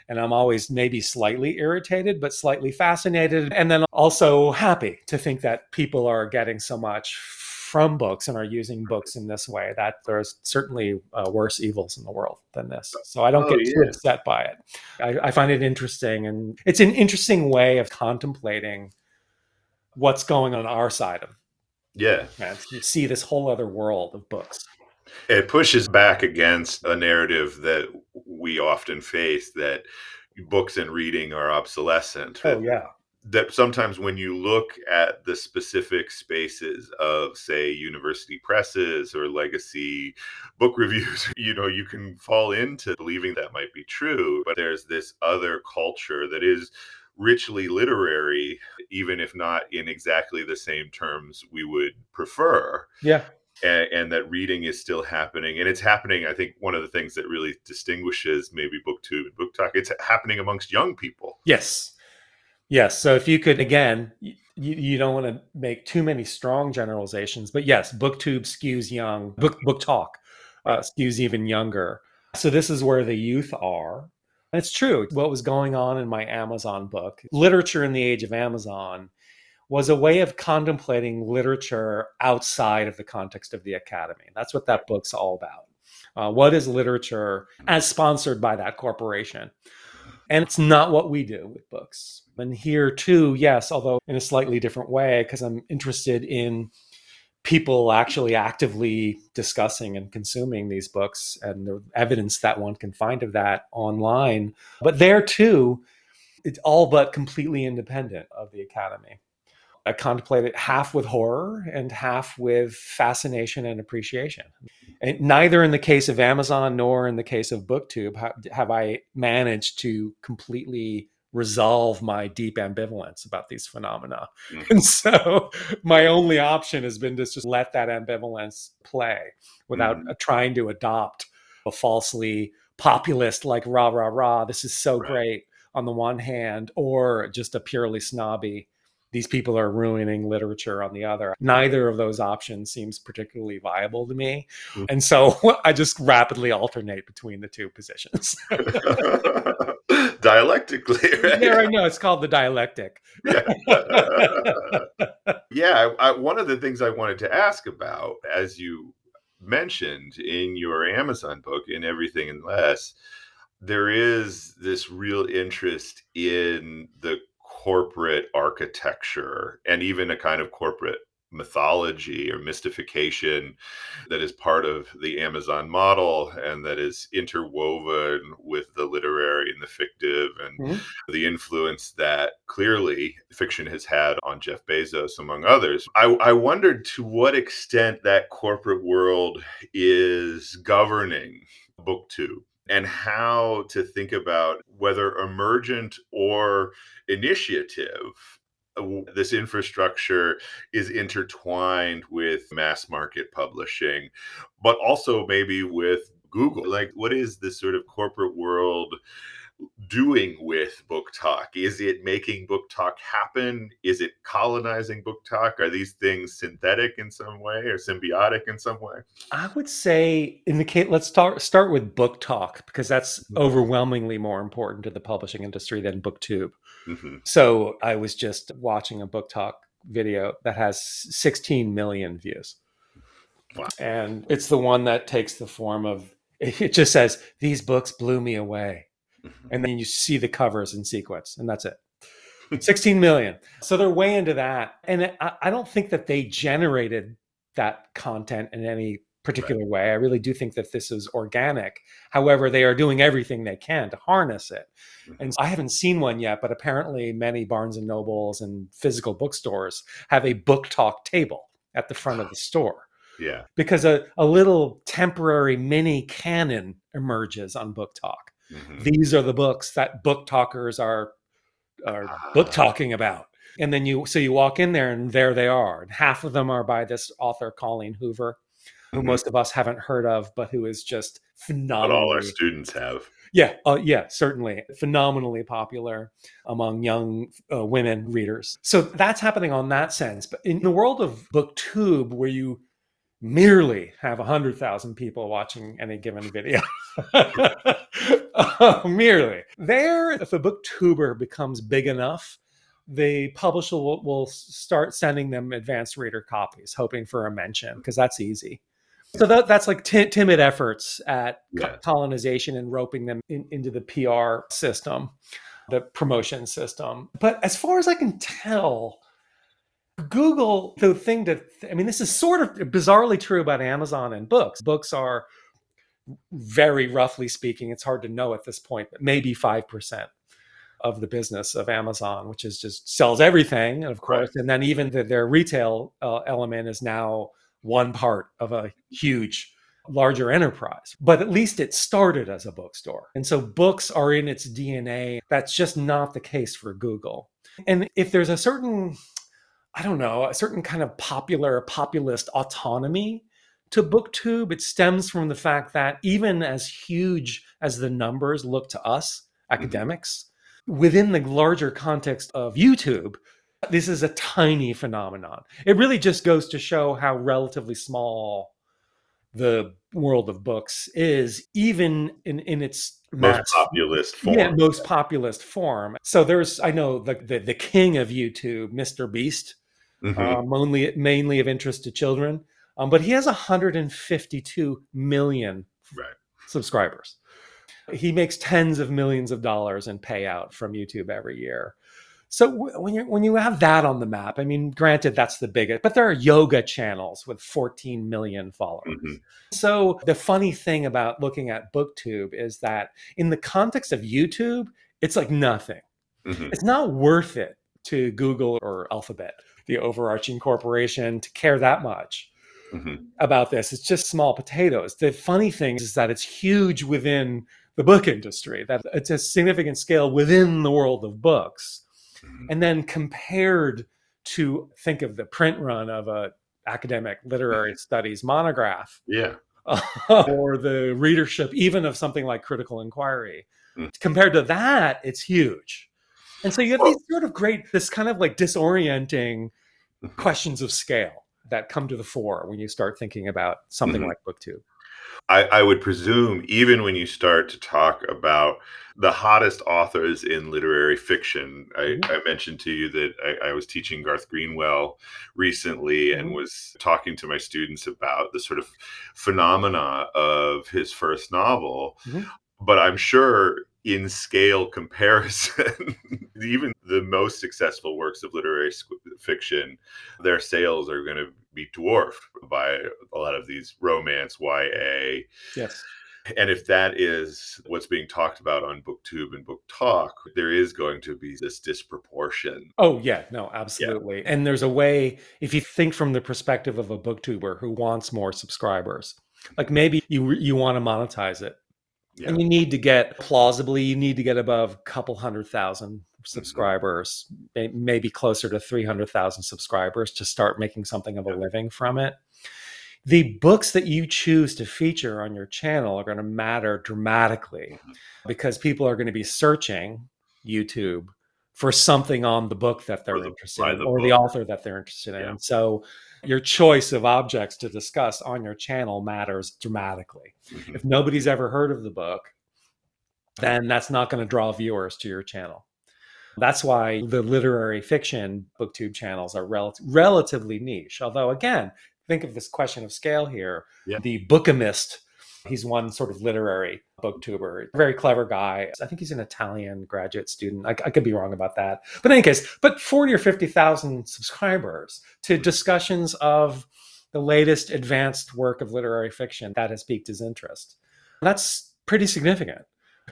And I'm always maybe slightly irritated, but slightly fascinated. And then also happy to think that people are getting so much from books and are using books in this way, that there's certainly worse evils in the world than this. So I don't get too upset by it. I find it interesting. And it's an interesting way of contemplating what's going on our side of it. Yeah. And you see this whole other world of books. It pushes back against a narrative that we often face, that books and reading are obsolescent. Oh, yeah. That sometimes when you look at the specific spaces of, say, university presses or legacy book reviews, you know, you can fall into believing that might be true, but there's this other culture that is richly literary, even if not in exactly the same terms we would prefer. Yeah. And that reading is still happening. And it's happening, I think, one of the things that really distinguishes maybe BookTube and BookTok, it's happening amongst young people. Yes. Yes. So if you could, again, you don't want to make too many strong generalizations, but yes, BookTube skews young, BookTok skews even younger. So this is where the youth are. And it's true. What was going on in my Amazon book, Literature in the Age of Amazon, was a way of contemplating literature outside of the context of the academy. That's what that book's all about. What is literature as sponsored by that corporation? And it's not what we do with books. And here too, yes, although in a slightly different way, because I'm interested in people actually actively discussing and consuming these books and the evidence that one can find of that online. But there too, it's all but completely independent of the academy. I contemplate it half with horror and half with fascination and appreciation. And neither in the case of Amazon nor in the case of BookTube have I managed to completely resolve my deep ambivalence about these phenomena. And so my only option has been to just let that ambivalence play without trying to adopt a falsely populist, like rah, rah, rah, this is so great on the one hand, or just a purely snobby, these people are ruining literature on the other. Neither of those options seems particularly viable to me. And so I just rapidly alternate between the two positions. Dialectically. Right? Yeah, I know. It's called the dialectic. Yeah, one of the things I wanted to ask about, as you mentioned in your Amazon book, in Everything and Less, there is this real interest in the corporate architecture and even a kind of corporate mythology or mystification that is part of the Amazon model and that is interwoven with the literary and the fictive and the influence that clearly fiction has had on Jeff Bezos, among others. I wondered to what extent that corporate world is governing BookTube, and how to think about whether emergent or initiative, this infrastructure is intertwined with mass market publishing, but also maybe with Google. Like, what is this sort of corporate world doing with BookTok? Is it making BookTok happen? Is it colonizing BookTok? Are these things synthetic in some way or symbiotic in some way? I would say in the case, let's start with BookTok, because that's overwhelmingly more important to the publishing industry than BookTube. So I was just watching a BookTok video that has 16 million views. Wow. And it's the one that takes the form of, it just says, "These books blew me away." And then you see the covers in sequence, and that's it. 16 million. So they're way into that. And I don't think that they generated that content in any particular way. I really do think that this is organic. However, they are doing everything they can to harness it. And I haven't seen one yet, but apparently many Barnes and Nobles and physical bookstores have a BookTok table at the front of the store. Yeah. Because a little temporary mini canon emerges on BookTok. Mm-hmm. These are the books that BookTokers are book talking about. And then you walk in there and there they are. And half of them are by this author, Colleen Hoover, who mm-hmm. most of us haven't heard of, but who is just phenomenal. All our students have. Yeah. Yeah, certainly. Phenomenally popular among young women readers. So that's happening on that sense. But in the world of BookTube, where you merely have 100,000 people watching any given video, merely. There, if a BookTuber becomes big enough, the publisher will start sending them advanced reader copies, hoping for a mention, because that's easy. So that's like timid efforts at colonization and roping them into the PR system, the promotion system. But as far as I can tell, Google, the thing that, I mean, this is sort of bizarrely true about Amazon and books. Books are, very roughly speaking, it's hard to know at this point, but maybe 5% of the business of Amazon, which is just sells everything, of course. Right. And then even their retail element is now one part of a huge, larger enterprise. But at least it started as a bookstore. And so books are in its DNA. That's just not the case for Google. And if there's a certain... I don't know, a certain kind of populist autonomy to BookTube. It stems from the fact that even as huge as the numbers look to us, academics, within the larger context of YouTube, this is a tiny phenomenon. It really just goes to show how relatively small the world of books is, even in its most populist form. Yeah, most populist form. So there's, I know the king of YouTube, Mr. Beast, mainly of interest to children, but he has 152 million subscribers. He makes tens of millions of dollars in payout from YouTube every year. So when you have that on the map, I mean, granted, that's the biggest, but there are yoga channels with 14 million followers. Mm-hmm. So the funny thing about looking at BookTube is that in the context of YouTube, it's like nothing. Mm-hmm. It's not worth it to Google or Alphabet, the overarching corporation, to care that much about this. It's just small potatoes. The funny thing is that it's huge within the book industry, that it's a significant scale within the world of books. And then compared to, think of the print run of a academic literary studies monograph, or the readership even of something like Critical Inquiry. Compared to that, it's huge. And so you have these sort of great, this kind of like disorienting questions of scale that come to the fore when you start thinking about something like BookTube. I would presume even when you start to talk about the hottest authors in literary fiction, I mentioned to you that I was teaching Garth Greenwell recently and was talking to my students about the sort of phenomena of his first novel. But I'm sure in scale comparison, even the most successful works of literary fiction, their sales are going to be dwarfed by a lot of these romance YA. Yes. And if that is what's being talked about on BookTube and BookTok, there is going to be this disproportion. Oh, yeah. No, absolutely. Yeah. And there's a way, if you think from the perspective of a BookTuber who wants more subscribers, like maybe you want to monetize it. Yeah. And you need to get, plausibly, you need to get above a couple 100,000 subscribers, maybe closer to 300,000 subscribers to start making something of a living from it. The books that you choose to feature on your channel are going to matter dramatically because people are going to be searching YouTube for something on the book that they're interested in or the author that they're interested in. And so your choice of objects to discuss on your channel matters dramatically. If nobody's ever heard of the book, then that's not going to draw viewers to your channel. That's why the literary fiction BookTube channels are relatively niche. Although, again, think of this question of scale here. The bookamist He's one sort of literary booktuber, very clever guy. I think he's an Italian graduate student. I could be wrong about that. But in any case, but 40 or 50,000 subscribers to discussions of the latest advanced work of literary fiction that has piqued his interest. That's pretty significant.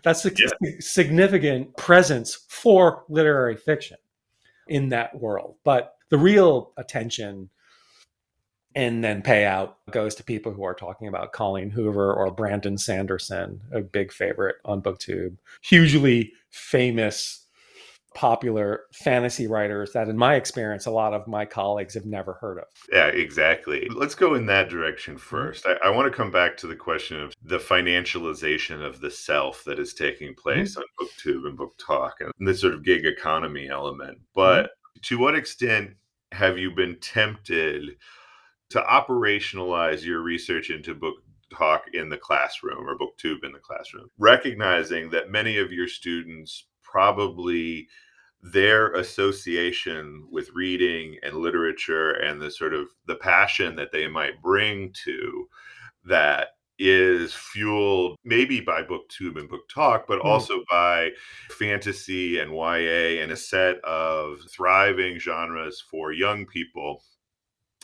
That's a significant presence for literary fiction in that world. But the real attention and then payout goes to people who are talking about Colleen Hoover or Brandon Sanderson, a big favorite on BookTube. Hugely famous, popular fantasy writers that, in my experience, a lot of my colleagues have never heard of. Yeah, exactly. Let's go in that direction first. I want to come back to the question of the financialization of the self that is taking place on BookTube and BookTok and this sort of gig economy element. But to what extent have you been tempted to operationalize your research into BookTok in the classroom or BookTube in the classroom, recognizing that many of your students, probably their association with reading and literature and the sort of the passion that they might bring to that is fueled maybe by BookTube and BookTok, but also by fantasy and YA and a set of thriving genres for young people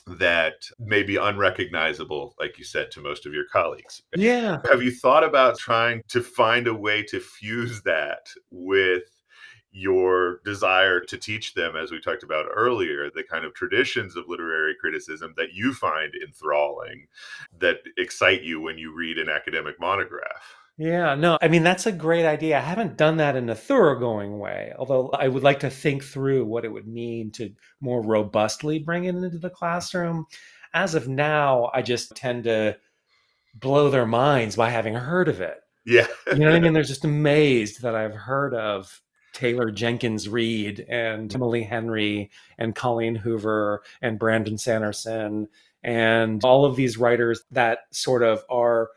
that may be unrecognizable, like you said, to most of your colleagues. Yeah. Have you thought about trying to find a way to fuse that with your desire to teach them, as we talked about earlier, the kind of traditions of literary criticism that you find enthralling, that excite you when you read an academic monograph? Yeah, no, I mean, that's a great idea. I haven't done that in a thoroughgoing way, although I would like to think through what it would mean to more robustly bring it into the classroom. As of now, I just tend to blow their minds by having heard of it. Yeah. You know what I mean? They're just amazed that I've heard of Taylor Jenkins Reid and Emily Henry and Colleen Hoover and Brandon Sanderson and all of these writers that sort of are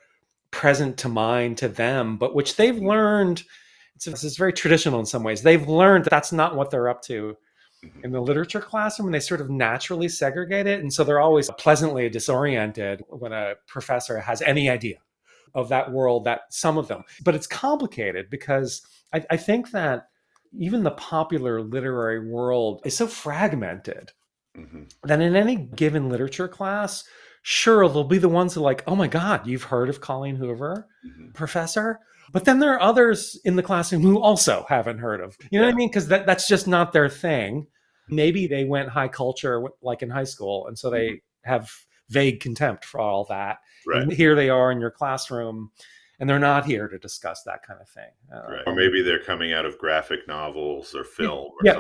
present to mind to them, but which they've learned, it's very traditional in some ways, they've learned that that's not what they're up to in the literature classroom, and they sort of naturally segregate it. And so they're always pleasantly disoriented when a professor has any idea of that world, that some of them. But it's complicated because I think that even the popular literary world is so fragmented that in any given literature class, sure, they'll be the ones that are like, oh my God, you've heard of Colleen Hoover, professor? But then there are others in the classroom who also haven't heard of, you know what I mean? Because that's just not their thing. Maybe they went high culture like in high school, and so they have vague contempt for all that. Right. And here they are in your classroom, and they're not here to discuss that kind of thing. Right. Or maybe they're coming out of graphic novels or film. Yeah,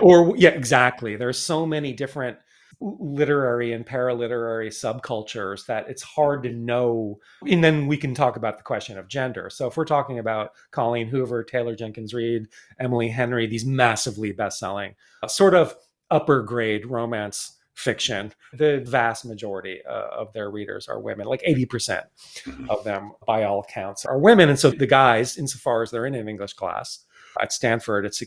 exactly. There's so many different literary and paraliterary subcultures that it's hard to know. And then we can talk about the question of gender. So if we're talking about Colleen Hoover, Taylor Jenkins Reid, Emily Henry, these massively best-selling sort of upper grade romance fiction, the vast majority of their readers are women, like 80% of them by all accounts are women. And so the guys, insofar as they're in an English class, at Stanford, it's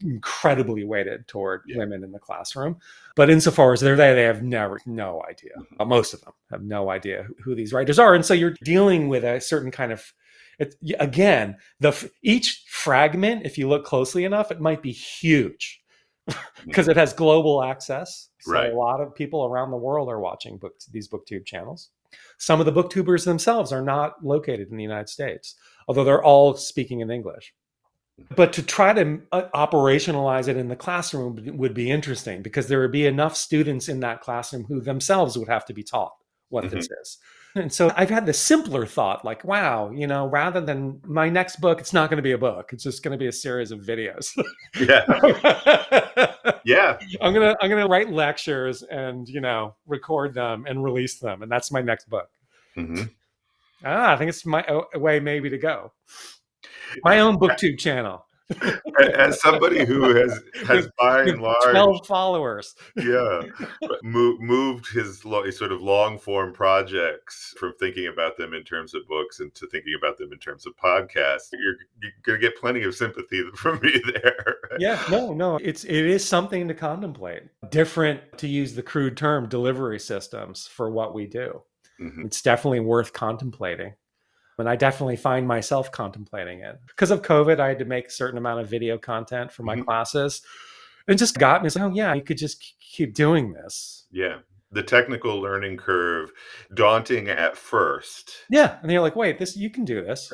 incredibly weighted toward women in the classroom. But insofar as they're there, they have no idea. Most of them have no idea who these writers are. And so you're dealing with a certain kind of, again, each fragment, if you look closely enough, it might be huge because it has global access. So a lot of people around the world are watching these BookTube channels. Some of the BookTubers themselves are not located in the United States, although they're all speaking in English. But to try to operationalize it in the classroom would be interesting, because there would be enough students in that classroom who themselves would have to be taught what this is. And so I've had the simpler thought, like, wow, you know, rather than my next book, it's not going to be a book. It's just going to be a series of videos. Yeah. I'm going to write lectures and, you know, record them and release them. And that's my next book. I think it's my way maybe to go. My own BookTube channel. As somebody who has by and large 12 followers, moved his sort of long form projects from thinking about them in terms of books and to thinking about them in terms of podcasts, you're going to get plenty of sympathy from me there. Yeah, no, it is something to contemplate. Different, to use the crude term, delivery systems for what we do. It's definitely worth contemplating. And I definitely find myself contemplating it. Because of COVID, I had to make a certain amount of video content for my classes. It just got me, oh yeah, you could just keep doing this. Yeah, the technical learning curve, daunting at first. Yeah, and you're like, wait, this, you can do this.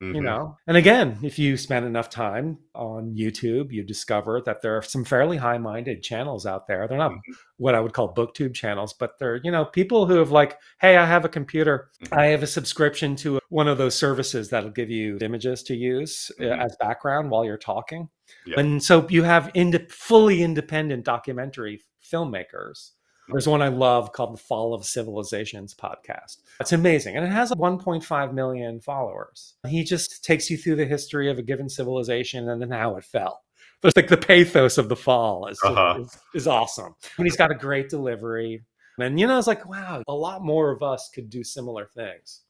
You know, and again, if you spend enough time on YouTube, you discover that there are some fairly high-minded channels out there. They're not what I would call BookTube channels, but they're, you know, people who have like, hey, I have a computer. I have a subscription to one of those services that'll give you images to use as background while you're talking. Yep. And so you have fully independent documentary filmmakers. There's one I love called the Fall of Civilizations podcast. It's amazing. And it has 1.5 million followers. He just takes you through the history of a given civilization and then how it fell. But like the pathos of the fall is awesome. And he's got a great delivery. And, you know, it's like, wow, a lot more of us could do similar things.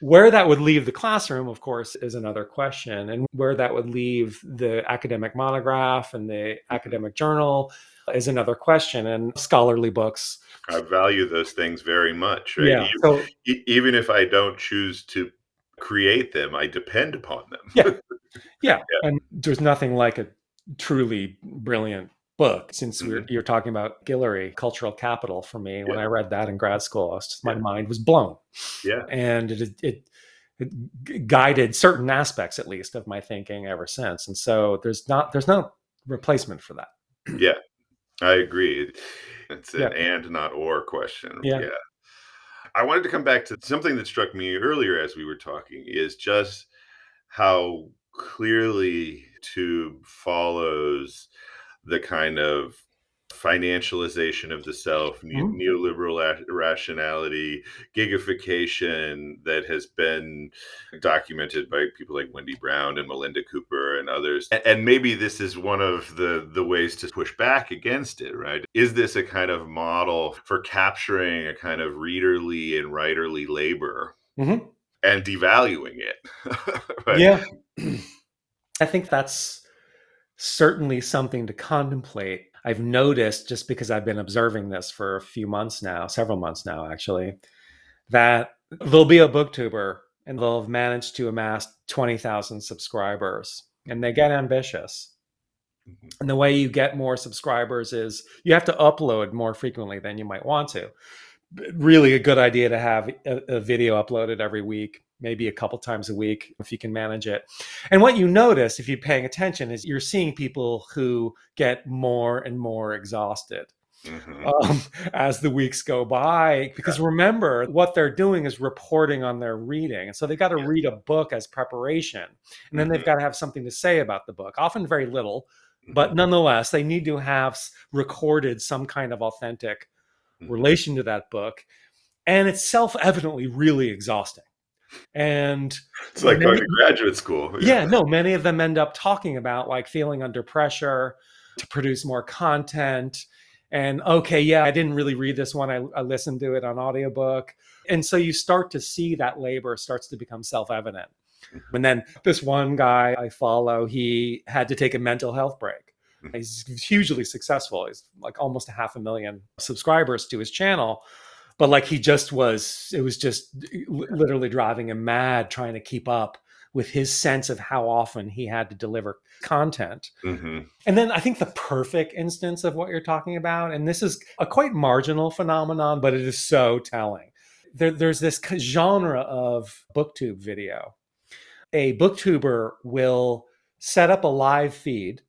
Where that would leave the classroom, of course, is another question. And where that would leave the academic monograph and the academic journal is another question, and scholarly books. I value those things very much. Right? Yeah, so, even if I don't choose to create them, I depend upon them. Yeah. And there's nothing like a truly brilliant book. Since you're talking about Guillory, cultural capital for me, when I read that in grad school, my mind was blown. Yeah. And it guided certain aspects, at least, of my thinking ever since. And so there's no replacement for that. Yeah. I agree. It's an and not or question. Yeah. I wanted to come back to something that struck me earlier as we were talking, is just how clearly YouTube follows the kind of financialization of the self, neoliberal rationality, gigification that has been documented by people like Wendy Brown and Melinda Cooper and others. And maybe this is one of the ways to push back against it, right? Is this a kind of model for capturing a kind of readerly and writerly labor and devaluing it? Right? Yeah. I think that's certainly something to contemplate. I've noticed, just because I've been observing this for several months now, actually, that there'll be a BookTuber and they'll have managed to amass 20,000 subscribers, and they get ambitious. And the way you get more subscribers is you have to upload more frequently than you might want to. Really a good idea to have a video uploaded every week, maybe a couple times a week, if you can manage it. And what you notice, if you're paying attention, is you're seeing people who get more and more exhausted as the weeks go by. Because remember, what they're doing is reporting on their reading. And so they've got to read a book as preparation. And then they've got to have something to say about the book, often very little. But nonetheless, they need to have recorded some kind of authentic relation to that book. And it's self-evidently really exhausting. And it's like going to graduate school. Many of them end up talking about like feeling under pressure to produce more content. And I didn't really read this one. I listened to it on audiobook. And so you start to see that labor starts to become self-evident. And then this one guy I follow, he had to take a mental health break. He's hugely successful. He's like almost 500,000 subscribers to his channel. But like it was just literally driving him mad trying to keep up with his sense of how often he had to deliver content. And then I think the perfect instance of what you're talking about, and this is a quite marginal phenomenon, but it is so telling. There's this genre of BookTube video. A BookTuber will set up a live feed.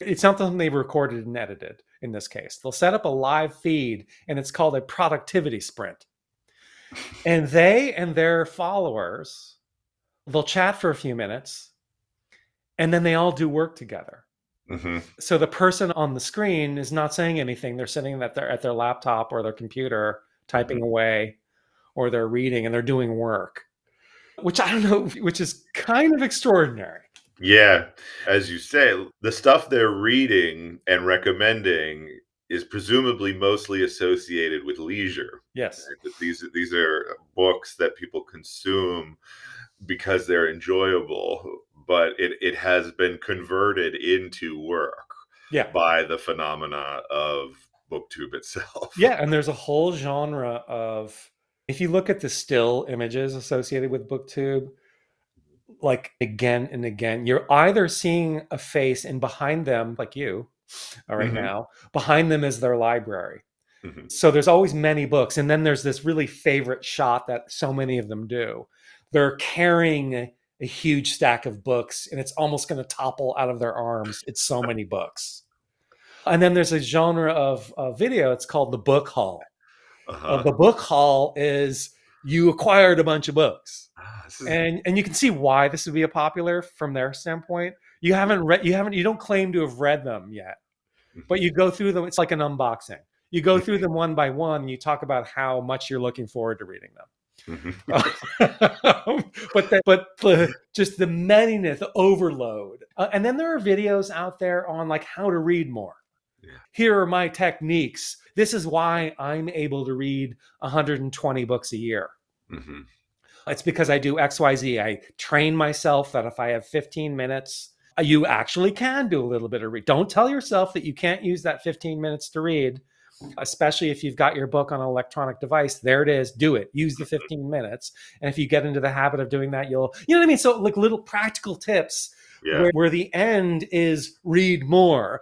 It's not something they recorded and edited. In this case, they'll set up a live feed, and it's called a productivity sprint. And they and their followers, they'll chat for a few minutes, and then they all do work together. So the person on the screen is not saying anything. They're sitting at their laptop or their computer, typing away, or they're reading, and they're doing work, which is kind of extraordinary. Yeah. As you say, the stuff they're reading and recommending is presumably mostly associated with leisure. Yes. Right? These are books that people consume because they're enjoyable, but it has been converted into work by the phenomena of BookTube itself. Yeah. And there's a whole genre of If you look at the still images associated with BookTube, like again and again, you're either seeing a face and behind them, like you are right now, behind them is their library. So there's always many books. And then there's this really favorite shot that so many of them do. They're carrying a huge stack of books and it's almost going to topple out of their arms. It's so many books. And then there's a genre of video. It's called the book haul. The book haul is you acquired a bunch of books. And you can see why this would be a popular from their standpoint. You haven't read, you don't claim to have read them yet, but you go through them. It's like an unboxing. You go through them one by one, and you talk about how much you're looking forward to reading them. But just the manyness, the overload. And then there are videos out there on like how to read more. Here are my techniques. This is why I'm able to read 120 books a year. It's because I do XYZ. I train myself that if I have 15 minutes, you actually can do a little bit of read. Don't tell yourself that you can't use that 15 minutes to read, especially if you've got your book on an electronic device. There it is. Do it. Use the 15 minutes. And if you get into the habit of doing that, you'll, you know what I mean? So like little practical tips where the end is read more.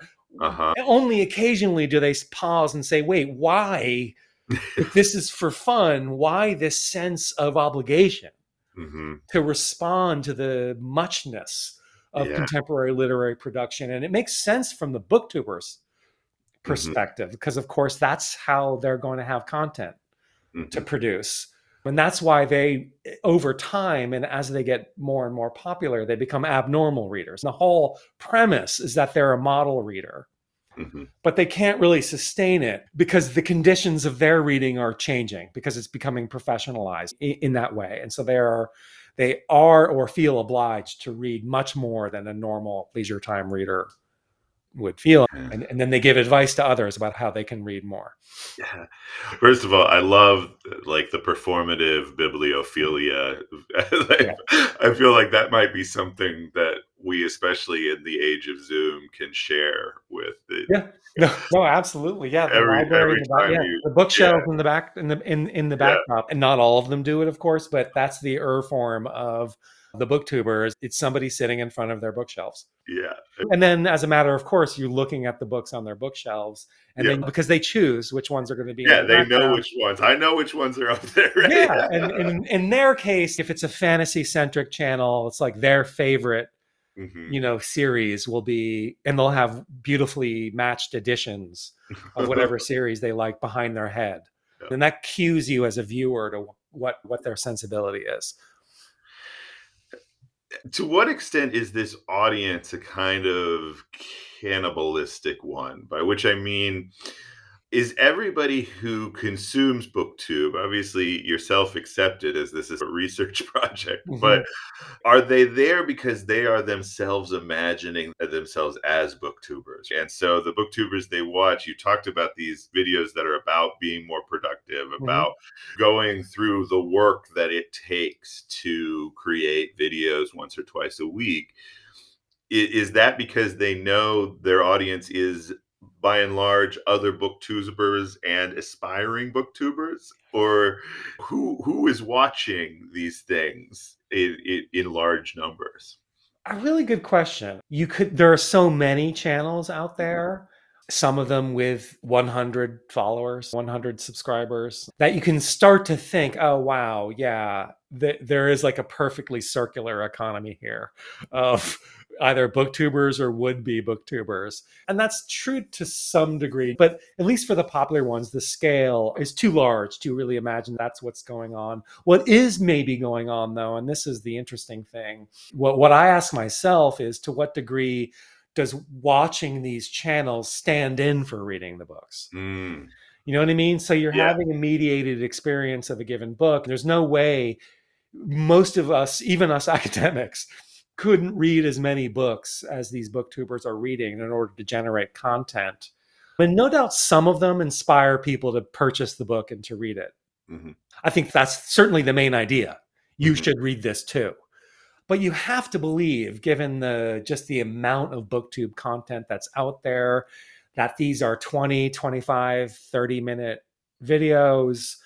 Only occasionally do they pause and say, wait, why? If this is for fun, why this sense of obligation to respond to the muchness of contemporary literary production? And it makes sense from the BookTubers perspective, because of course that's how they're going to have content to produce. And that's why they, over time, and as they get more and more popular, they become abnormal readers. And the whole premise is that they're a model reader, but they can't really sustain it because the conditions of their reading are changing because it's becoming professionalized in that way. And so they are or feel obliged to read much more than a normal leisure time reader would feel. And then they give advice to others about how they can read more. First of all, I love like the performative bibliophilia. I feel like that might be something that we, especially in the age of Zoom, can share with the absolutely. The bookshelves in the back, in the backdrop. And not all of them do it, of course, but that's the form of the BookTubers. It's somebody sitting in front of their bookshelves. And then as a matter of course, you're looking at the books on their bookshelves, and then because they choose which ones are going to be know which ones. I know which ones are up there. And in their case, if it's a fantasy centric channel, it's like their favorite series will be, and they'll have beautifully matched editions of whatever series they like behind their head. And that cues you as a viewer to what their sensibility is. To what extent is this audience a kind of cannibalistic one? By which I mean, is everybody who consumes BookTube, obviously yourself accepted, as this is a research project, but are they there because they are themselves imagining themselves as BookTubers? And so the BookTubers they watch, you talked about these videos that are about being more productive, about going through the work that it takes to create videos once or twice a week. Is that because they know their audience is, by and large, other BookTubers and aspiring BookTubers? Or who is watching these things in large numbers? A really good question. There are so many channels out there, some of them with 100 followers, 100 subscribers, that you can start to think, oh, wow, yeah, there is like a perfectly circular economy here of either BookTubers or would-be BookTubers. And that's true to some degree, but at least for the popular ones, the scale is too large to really imagine that's what's going on. What is maybe going on though, and this is the interesting thing, what I ask myself is, to what degree does watching these channels stand in for reading the books? You know what I mean? So you're having a mediated experience of a given book. There's no way most of us, even us academics, couldn't read as many books as these BookTubers are reading in order to generate content. And no doubt some of them inspire people to purchase the book and to read it. I think that's certainly the main idea. You should read this too. But you have to believe, given just the amount of BookTube content that's out there, that these are 20, 25, 30-minute videos.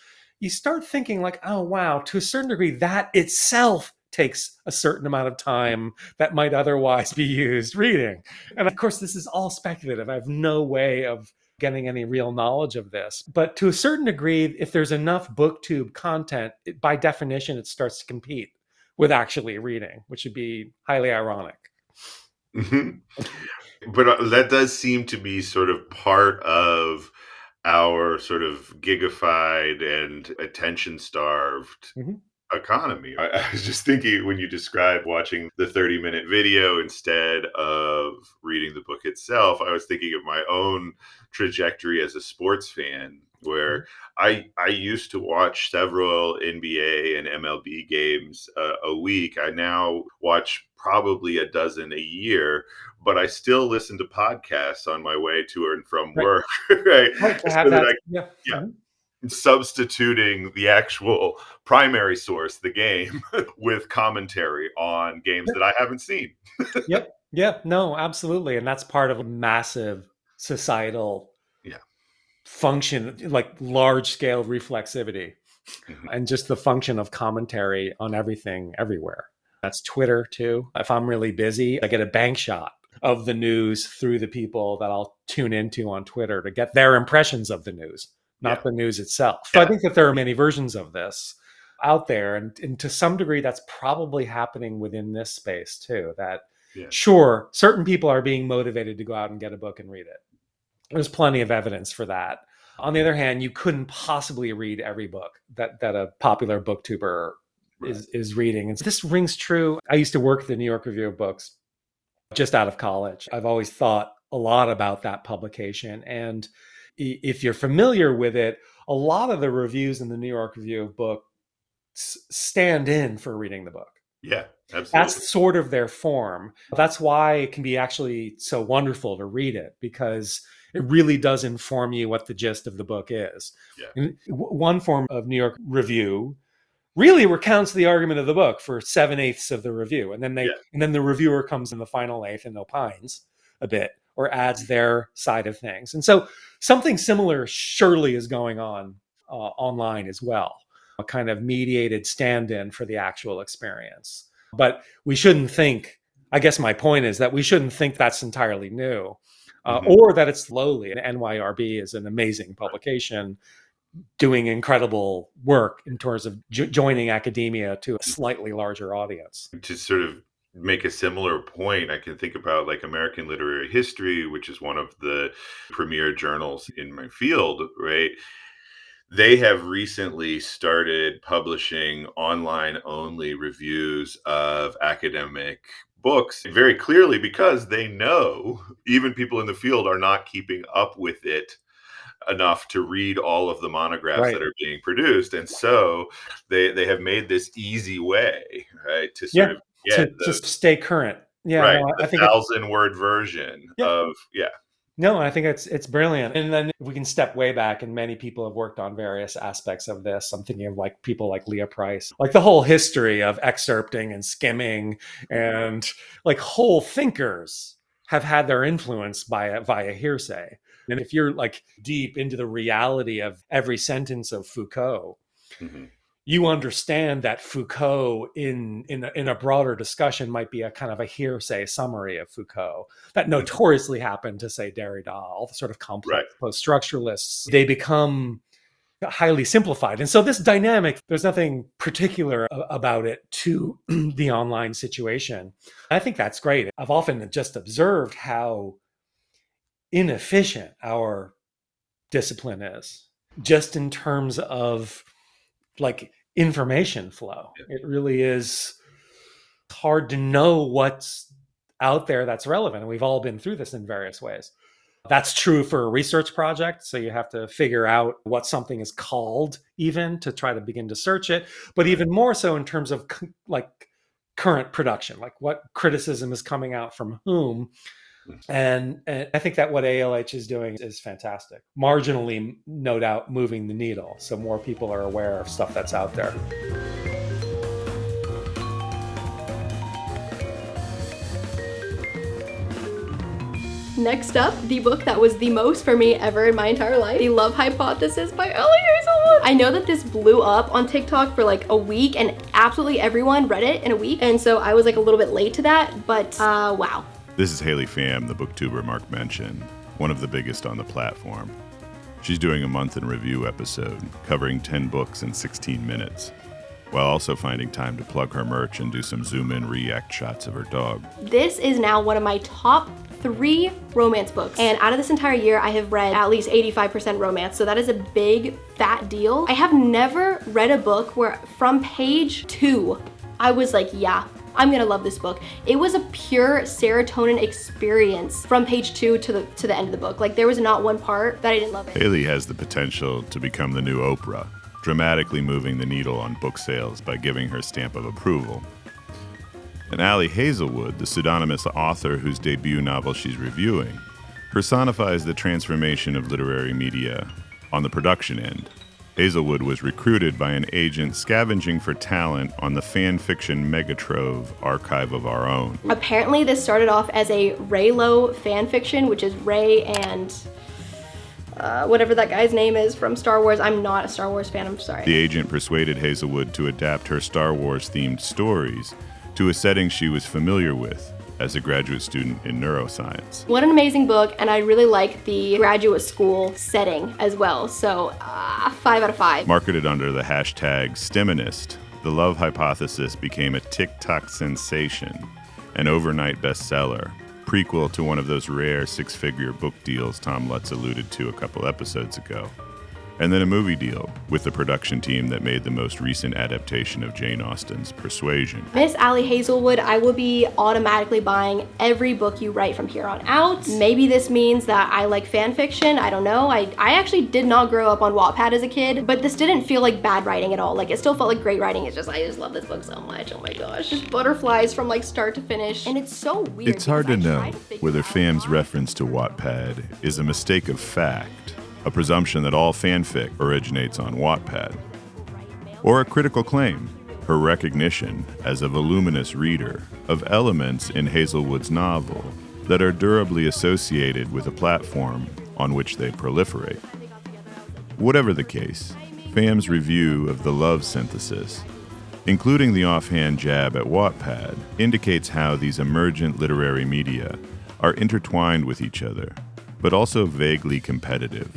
you start thinking like, oh, wow, to a certain degree, that itself takes a certain amount of time that might otherwise be used reading. And of course, this is all speculative. I have no way of getting any real knowledge of this. But to a certain degree, if there's enough BookTube content, by definition, it starts to compete with actually reading, which would be highly ironic. Mm-hmm. But that does seem to be sort of part of our sort of gigified and attention-starved mm-hmm. economy. I was just thinking when you described watching the 30-minute video instead of reading the book itself, I was thinking of my own trajectory as a sports fan, where I used to watch several NBA and MLB games a week. I now watch probably a dozen a year, but I still listen to podcasts on my way to and from work, right? Substituting the actual primary source, the game, with commentary on games that I haven't seen. No, absolutely. And that's part of a massive societal function, like large scale reflexivity and just the function of commentary on everything everywhere. That's Twitter too. If I'm really busy, I get a bank shot of the news through the people that I'll tune into on Twitter to get their impressions of the news, not the news itself. So I think that there are many versions of this out there. And to some degree, that's probably happening within this space too, that sure, certain people are being motivated to go out and get a book and read it. There's plenty of evidence for that. On the other hand, you couldn't possibly read every book that a popular booktuber is reading. And so this rings true. I used to work at the New York Review of Books just out of college. I've always thought a lot about that publication. And if you're familiar with it, a lot of the reviews in the New York Review of Books stand in for reading the book. Yeah, absolutely. That's sort of their form. That's why it can be actually so wonderful to read it, because it really does inform you what the gist of the book is. Yeah. And one form of New York Review really recounts the argument of the book for 7/8 of the review. And then and then the reviewer comes in the final eighth and opines a bit or adds their side of things. And so something similar surely is going on online as well, a kind of mediated stand-in for the actual experience. But we shouldn't think, I guess my point is that we shouldn't think that's entirely new or that it's lowly. And NYRB is an amazing publication doing incredible work in terms of joining academia to a slightly larger audience. To sort of make a similar point, I can think about like American Literary History, which is one of the premier journals in my field, right? They have recently started publishing online only reviews of academic books, very clearly because they know even people in the field are not keeping up with it enough to read all of the monographs that are being produced. And so they have made this easy way, right, to sort of just stay current. Yeah, right. No, I think 1,000-word version of No, I think it's brilliant. And then we can step way back, and many people have worked on various aspects of this. I'm thinking of like people like Leah Price, like the whole history of excerpting and skimming, and like whole thinkers have had their influence via hearsay. And if you're like deep into the reality of every sentence of Foucault. Mm-hmm. You understand that Foucault in a broader discussion might be a kind of a hearsay summary of Foucault that notoriously happened to, say, Derrida, all the sort of complex post-structuralists. They become highly simplified. And so this dynamic, there's nothing particular about it to the online situation. I think that's great. I've often just observed how inefficient our discipline is, just in terms of like information flow. It really is hard to know what's out there that's relevant. And we've all been through this in various ways. That's true for a research project. So you have to figure out what something is called even to try to begin to search it. But even more so in terms of like current production, like what criticism is coming out from whom. And I think that what ALH is doing is fantastic. Marginally, no doubt, moving the needle. So more people are aware of stuff that's out there. Next up, the book that was the most for me ever in my entire life, The Love Hypothesis by Ellie Hazel. I know that this blew up on TikTok for like a week and absolutely everyone read it in a week. And so I was like a little bit late to that, but wow. This is Haley Pham, the booktuber Mark mentioned, one of the biggest on the platform. She's doing a month in review episode covering 10 books in 16 minutes, while also finding time to plug her merch and do some zoom in react shots of her dog. This is now one of my top 3 romance books. And out of this entire year, I have read at least 85% romance. So that is a big, fat deal. I have never read a book where from page 2, I was like, yeah, I'm gonna love this book. It was a pure serotonin experience from page 2 to the end of the book. Like there was not one part that I didn't love it. Haley has the potential to become the new Oprah, dramatically moving the needle on book sales by giving her stamp of approval. And Allie Hazelwood, the pseudonymous author whose debut novel she's reviewing, personifies the transformation of literary media on the production end. Hazelwood was recruited by an agent scavenging for talent on the fan fiction Megatrove Archive of Our Own. Apparently this started off as a Raylo fan fiction, which is Ray and whatever that guy's name is from Star Wars. I'm not a Star Wars fan, I'm sorry. The agent persuaded Hazelwood to adapt her Star Wars themed stories to a setting she was familiar with as a graduate student in neuroscience. What an amazing book, and I really like the graduate school setting as well, so 5 out of 5. Marketed under the hashtag STEMinist, The Love Hypothesis became a TikTok sensation, an overnight bestseller, prequel to one of those rare 6-figure book deals Tom Lutz alluded to a couple episodes ago, and then a movie deal with the production team that made the most recent adaptation of Jane Austen's Persuasion. Miss Allie Hazelwood, I will be automatically buying every book you write from here on out. Maybe this means that I like fan fiction, I don't know. I actually did not grow up on Wattpad as a kid, but this didn't feel like bad writing at all. Like it still felt like great writing. It's just, I just love this book so much, oh my gosh. Just butterflies from like start to finish. And it's so weird. It's hard to know whether Pham's reference to Wattpad is a mistake of fact, a presumption that all fanfic originates on Wattpad, or a critical claim, her recognition as a voluminous reader of elements in Hazelwood's novel that are durably associated with a platform on which they proliferate. Whatever the case, Pham's review of The Love Synthesis, including the offhand jab at Wattpad, indicates how these emergent literary media are intertwined with each other, but also vaguely competitive.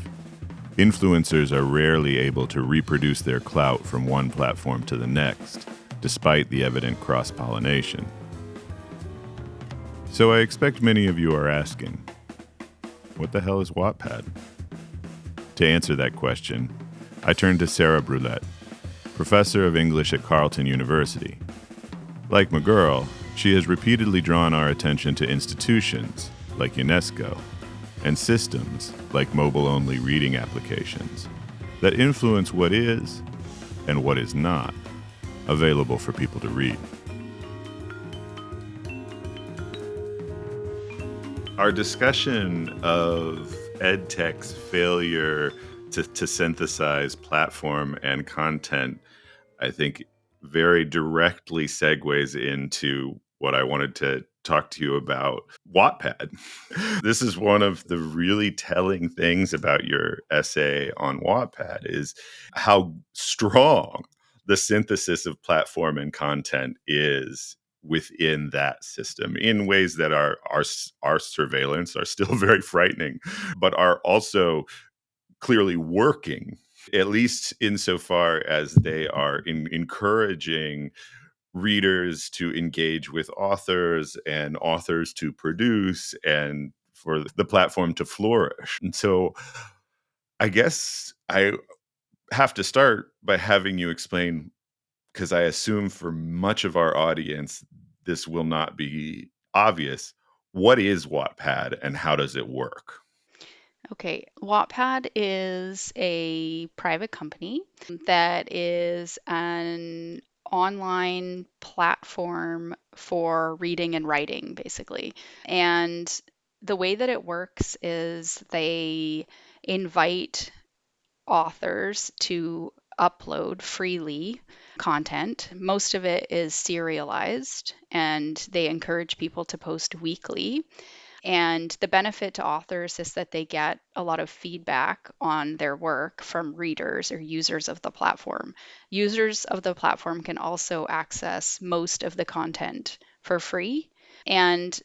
Influencers are rarely able to reproduce their clout from one platform to the next, despite the evident cross-pollination. So I expect many of you are asking, what the hell is Wattpad? To answer that question, I turn to Sarah Brulette, professor of English at Carleton University. Like McGurl, she has repeatedly drawn our attention to institutions like UNESCO and systems like mobile-only reading applications that influence what is and what is not available for people to read. Our discussion of EdTech's failure to synthesize platform and content, I think, very directly segues into what I wanted to talk to you about, Wattpad. This is one of the really telling things about your essay on Wattpad, is how strong the synthesis of platform and content is within that system in ways that our surveillance are still very frightening, but are also clearly working, at least insofar as they are encouraging readers to engage with authors and authors to produce and for the platform to flourish. And so I guess I have to start by having you explain, because I assume for much of our audience, this will not be obvious. What is Wattpad and how does it work? Okay, Wattpad is a private company that is an online platform for reading and writing, basically. And the way that it works is they invite authors to upload freely content. Most of it is serialized, and they encourage people to post weekly. And the benefit to authors is that they get a lot of feedback on their work from readers or users of the platform. Users of the platform can also access most of the content for free, and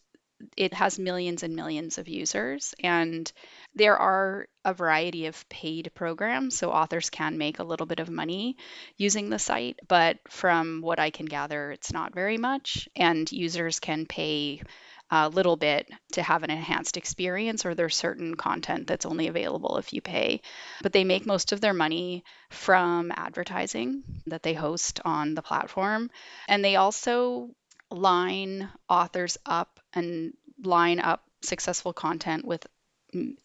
it has millions and millions of users. And there are a variety of paid programs, so authors can make a little bit of money using the site, but from what I can gather, it's not very much, and users can pay a little bit to have an enhanced experience, or there's certain content that's only available if you pay. But they make most of their money from advertising that they host on the platform, and they also line authors up and line up successful content with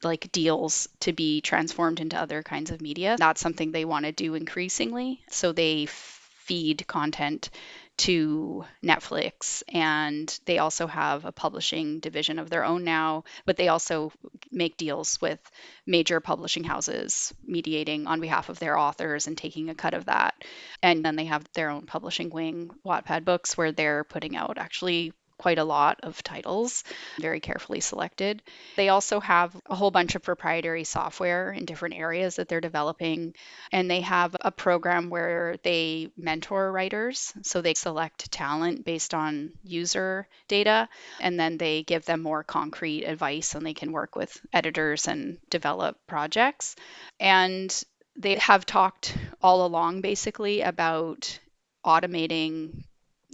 like deals to be transformed into other kinds of media. That's something they want to do increasingly. So they feed content to Netflix, and they also have a publishing division of their own now, but they also make deals with major publishing houses, mediating on behalf of their authors and taking a cut of that. And then they have their own publishing wing, Wattpad Books, where they're putting out actually quite a lot of titles, very carefully selected. They also have a whole bunch of proprietary software in different areas that they're developing. And they have a program where they mentor writers. So they select talent based on user data, and then they give them more concrete advice, and they can work with editors and develop projects. And they have talked all along basically about automating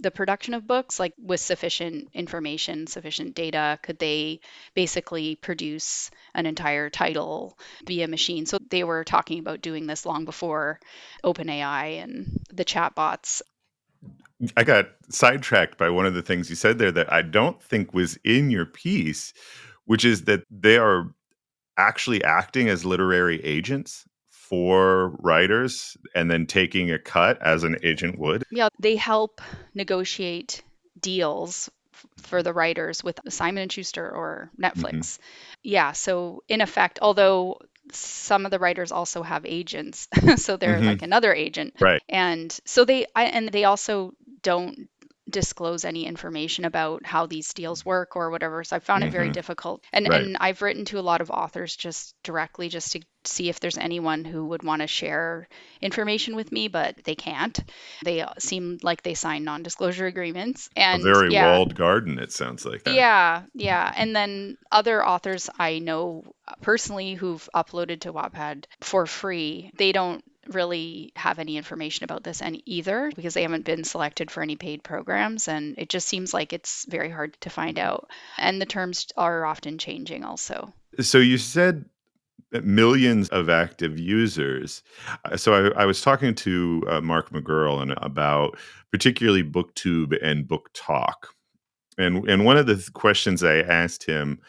the production of books, like with sufficient information, sufficient data, could they basically produce an entire title via machine? So they were talking about doing this long before OpenAI and the chatbots. I got sidetracked by one of the things you said there that I don't think was in your piece, which is that they are actually acting as literary agents for writers and then taking a cut as an agent would. Yeah, they help negotiate deals for the writers with Simon & Schuster or Netflix. Mm-hmm. Yeah, so in effect, although some of the writers also have agents, so they're mm-hmm. like another agent. Right. And so they also don't disclose any information about how these deals work or whatever. So I found it very difficult. And I've written to a lot of authors just directly just to see if there's anyone who would want to share information with me, but they can't. They seem like they sign non-disclosure agreements. And a very walled garden, it sounds like. That. Yeah. And then other authors I know personally who've uploaded to Wattpad for free, they don't really have any information about this and either, because they haven't been selected for any paid programs, and it just seems like it's very hard to find out, and the terms are often changing also. So you said millions of active users. So I was talking to Mark McGurl and about particularly BookTube and BookTok, and one of the questions I asked him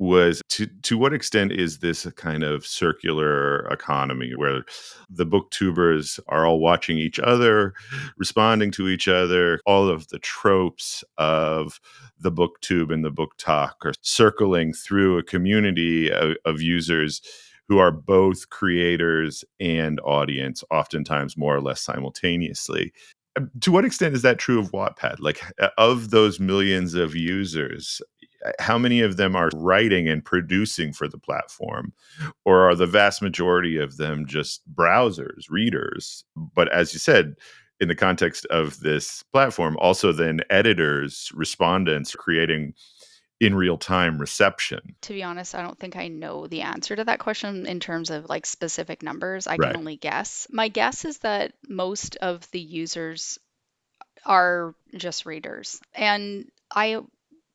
was to what extent is this a kind of circular economy where the booktubers are all watching each other, responding to each other, all of the tropes of the BookTube and the BookTok are circling through a community of users who are both creators and audience, oftentimes more or less simultaneously. To what extent is that true of Wattpad? Like, of those millions of users, how many of them are writing and producing for the platform, or are the vast majority of them just browsers, readers? But as you said, in the context of this platform, also then editors, respondents creating in real time reception. To be honest, I don't think I know the answer to that question in terms of like specific numbers. I can only guess. My guess is that most of the users are just readers. And I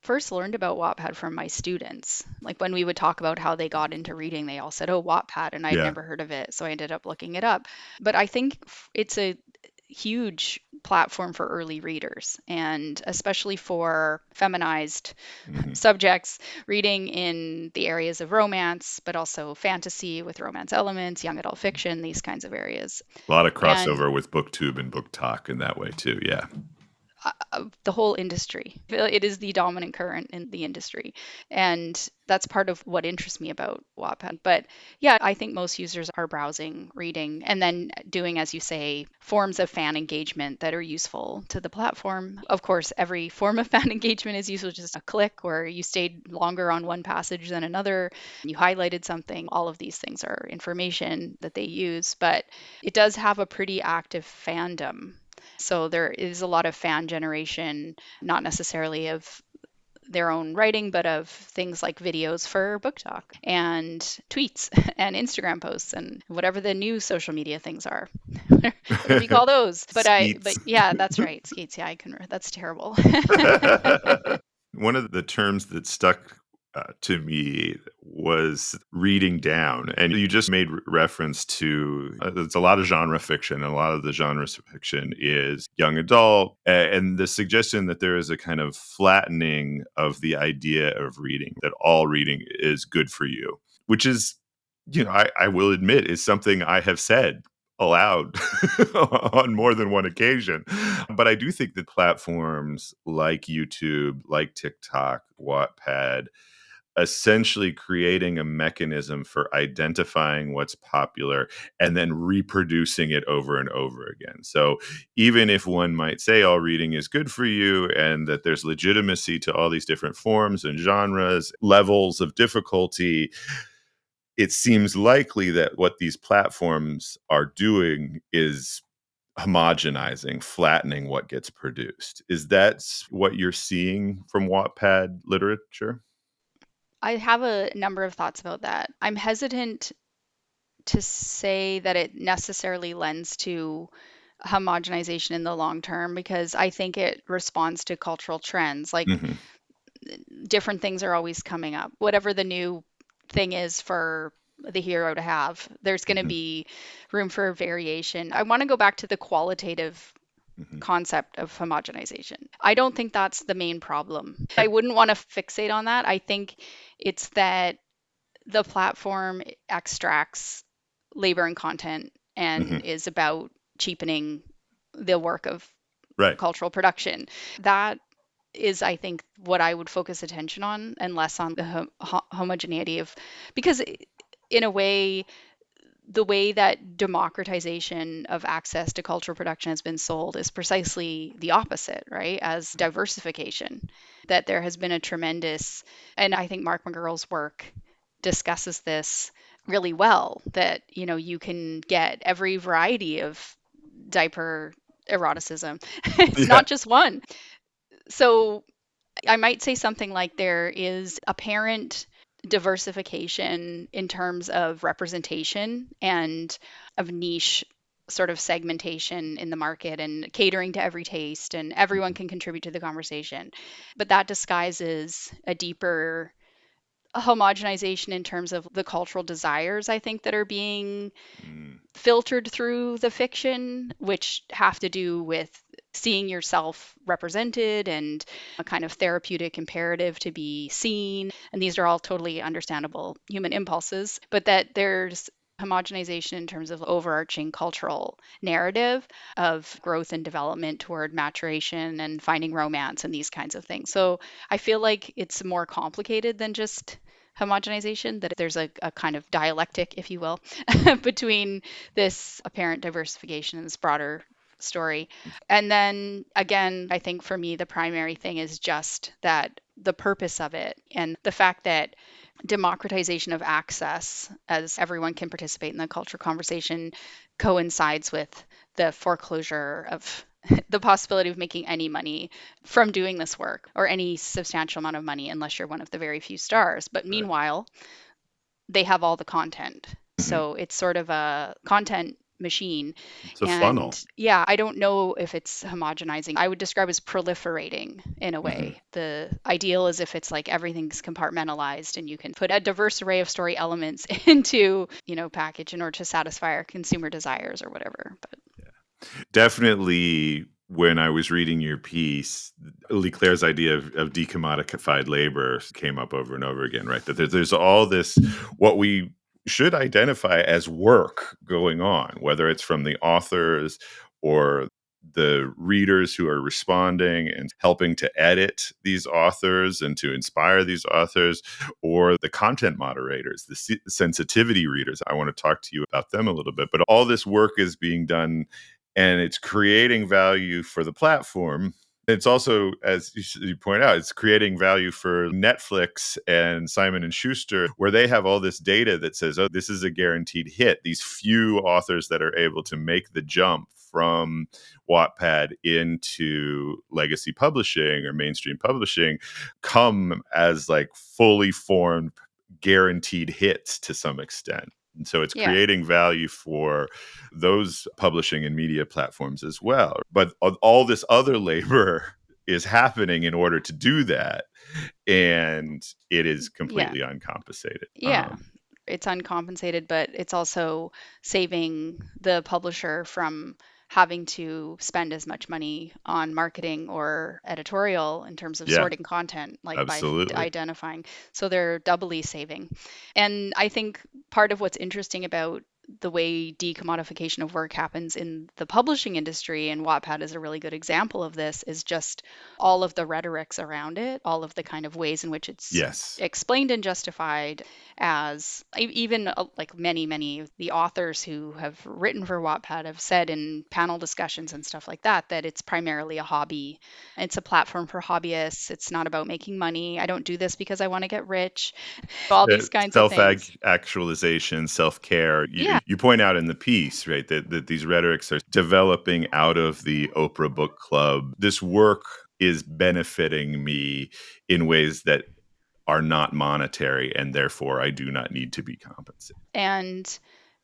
first learned about Wattpad from my students. Like, when we would talk about how they got into reading, they all said, oh, Wattpad, and I'd never heard of it. So I ended up looking it up. But I think it's a huge platform for early readers, and especially for feminized subjects, reading in the areas of romance, but also fantasy with romance elements, young adult fiction, these kinds of areas. A lot of crossover with BookTube and BookTok in that way too. Yeah. the whole industry. It is the dominant current in the industry. And that's part of what interests me about Wattpad. But yeah, I think most users are browsing, reading, and then doing, as you say, forms of fan engagement that are useful to the platform. Of course, every form of fan engagement is useful, just a click where you stayed longer on one passage than another, you highlighted something. All of these things are information that they use, but it does have a pretty active fandom. So there is a lot of fan generation, not necessarily of their own writing, but of things like videos for BookTok and tweets and Instagram posts and whatever the new social media things are. What do we call those? But yeah, that's right. Skeets. Yeah, that's terrible. One of the terms that stuck to me was reading down. And you just made reference to, it's a lot of genre fiction, and a lot of the genre fiction is young adult, and the suggestion that there is a kind of flattening of the idea of reading, that all reading is good for you, which is, you know, I will admit is something I have said aloud on more than one occasion. But I do think that platforms like YouTube, like TikTok, Wattpad, essentially creating a mechanism for identifying what's popular and then reproducing it over and over again. So even if one might say all reading is good for you and that there's legitimacy to all these different forms and genres, levels of difficulty, it seems likely that what these platforms are doing is homogenizing, flattening what gets produced. Is that what you're seeing from Wattpad literature? I have a number of thoughts about that. I'm hesitant to say that it necessarily lends to homogenization in the long term, because I think it responds to cultural trends. Like different things are always coming up. Whatever the new thing is for the hero to have, there's going to be room for variation. I want to go back to the qualitative concept of homogenization. I don't think that's the main problem. I wouldn't want to fixate on that. I think it's that the platform extracts labor and content and is about cheapening the work of cultural production. That is, I think, what I would focus attention on, and less on the homogeneity of, because in a way, the way that democratization of access to cultural production has been sold is precisely the opposite, right? As diversification, that there has been a tremendous, and I think Mark McGurl's work discusses this really well, that, you know, you can get every variety of diaper eroticism. It's not just one. So I might say something like there is apparent diversification in terms of representation and of niche sort of segmentation in the market and catering to every taste, and everyone can contribute to the conversation. But that disguises a deeper homogenization in terms of the cultural desires, I think, that are being filtered through the fiction, which have to do with seeing yourself represented and a kind of therapeutic imperative to be seen. And these are all totally understandable human impulses, but that there's homogenization in terms of overarching cultural narrative of growth and development toward maturation and finding romance and these kinds of things. So I feel like it's more complicated than just homogenization, that there's a kind of dialectic, if you will, between this apparent diversification and this broader story. And then again, I think for me, the primary thing is just that the purpose of it and the fact that democratization of access, as everyone can participate in the culture conversation, coincides with the foreclosure of the possibility of making any money from doing this work, or any substantial amount of money, unless you're one of the very few stars. But meanwhile, they have all the content. So it's sort of a content machine. It's a funnel. Yeah, I don't know if it's homogenizing. I would describe as proliferating in a way. The ideal is if it's like everything's compartmentalized and you can put a diverse array of story elements into, you know, package in order to satisfy our consumer desires or whatever. But definitely, when I was reading your piece, Leclerc's idea of decommodified labor came up over and over again, right? That there's all this, what we should identify as work going on, whether it's from the authors or the readers who are responding and helping to edit these authors and to inspire these authors, or the content moderators, the sensitivity readers. I want to talk to you about them a little bit, but all this work is being done and it's creating value for the platform. It's also, as you point out, it's creating value for Netflix and Simon & Schuster, where they have all this data that says, oh, this is a guaranteed hit. These few authors that are able to make the jump from Wattpad into legacy publishing or mainstream publishing come as like fully formed guaranteed hits to some extent. And so it's creating value for those publishing and media platforms as well. But all this other labor is happening in order to do that. And it is completely uncompensated. Yeah, it's uncompensated, but it's also saving the publisher from having to spend as much money on marketing or editorial in terms of sorting content, like by identifying. So they're doubly saving. And I think part of what's interesting about the way decommodification of work happens in the publishing industry, and Wattpad is a really good example of this, is just all of the rhetorics around it, all of the kind of ways in which it's explained and justified, as even like many of the authors who have written for Wattpad have said in panel discussions and stuff like that, that it's primarily a hobby. It's a platform for hobbyists. It's not about making money. I don't do this because I want to get rich. All these kinds of things. Self-actualization, self-care. You point out in the piece, right, that these rhetorics are developing out of the Oprah Book Club. This work is benefiting me in ways that are not monetary, and therefore I do not need to be compensated. And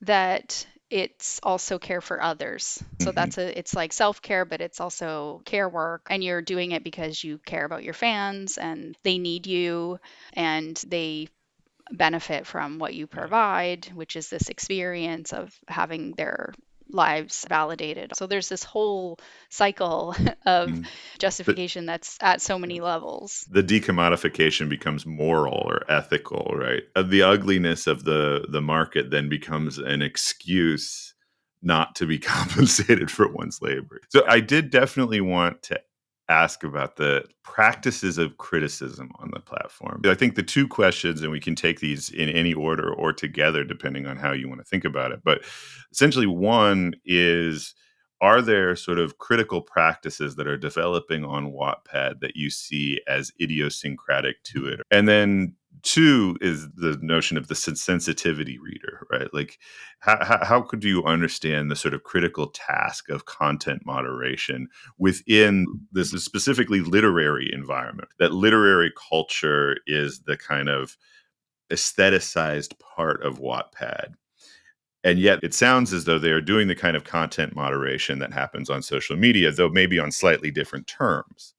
that it's also care for others. So it's like self-care, but it's also care work. And you're doing it because you care about your fans and they need you and they benefit from what you provide, which is this experience of having their lives validated. So there's this whole cycle of justification that's at so many levels. The decommodification becomes moral or ethical, right? The ugliness of the market then becomes an excuse not to be compensated for one's labor. So I did definitely want to ask about the practices of criticism on the platform. I think the two questions, and we can take these in any order or together, depending on how you want to think about it. But essentially one is, are there sort of critical practices that are developing on Wattpad that you see as idiosyncratic to it? And then two is the notion of the sensitivity reader, right? Like how could you understand the sort of critical task of content moderation within this specifically literary environment? That literary culture is the kind of aestheticized part of Wattpad. And yet it sounds as though they are doing the kind of content moderation that happens on social media, though maybe on slightly different terms.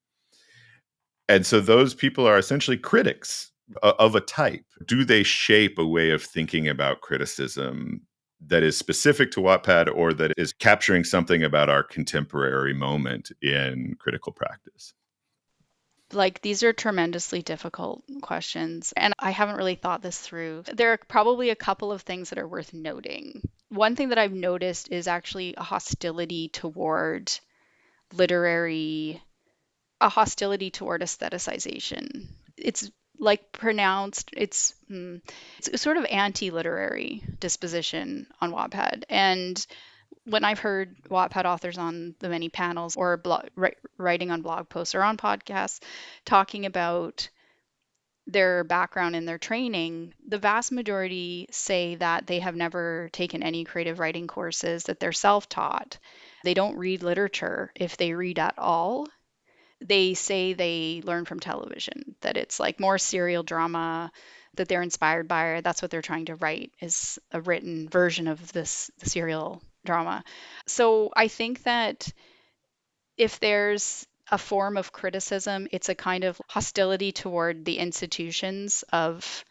And so those people are essentially critics of a type. Do they shape a way of thinking about criticism that is specific to Wattpad, or that is capturing something about our contemporary moment in critical practice? Like, these are tremendously difficult questions, and I haven't really thought this through. There are probably a couple of things that are worth noting. One thing that I've noticed is actually a hostility toward aestheticization. It's like pronounced, it's sort of anti-literary disposition on Wattpad. And when I've heard Wattpad authors on the many panels or writing on blog posts or on podcasts talking about their background and their training, the vast majority say that they have never taken any creative writing courses, that they're self-taught. They don't read literature, if they read at all. They say they learn from television, that it's like more serial drama that they're inspired by. That's what they're trying to write, is a written version of this serial drama. So I think that if there's a form of criticism, it's a kind of hostility toward the institutions of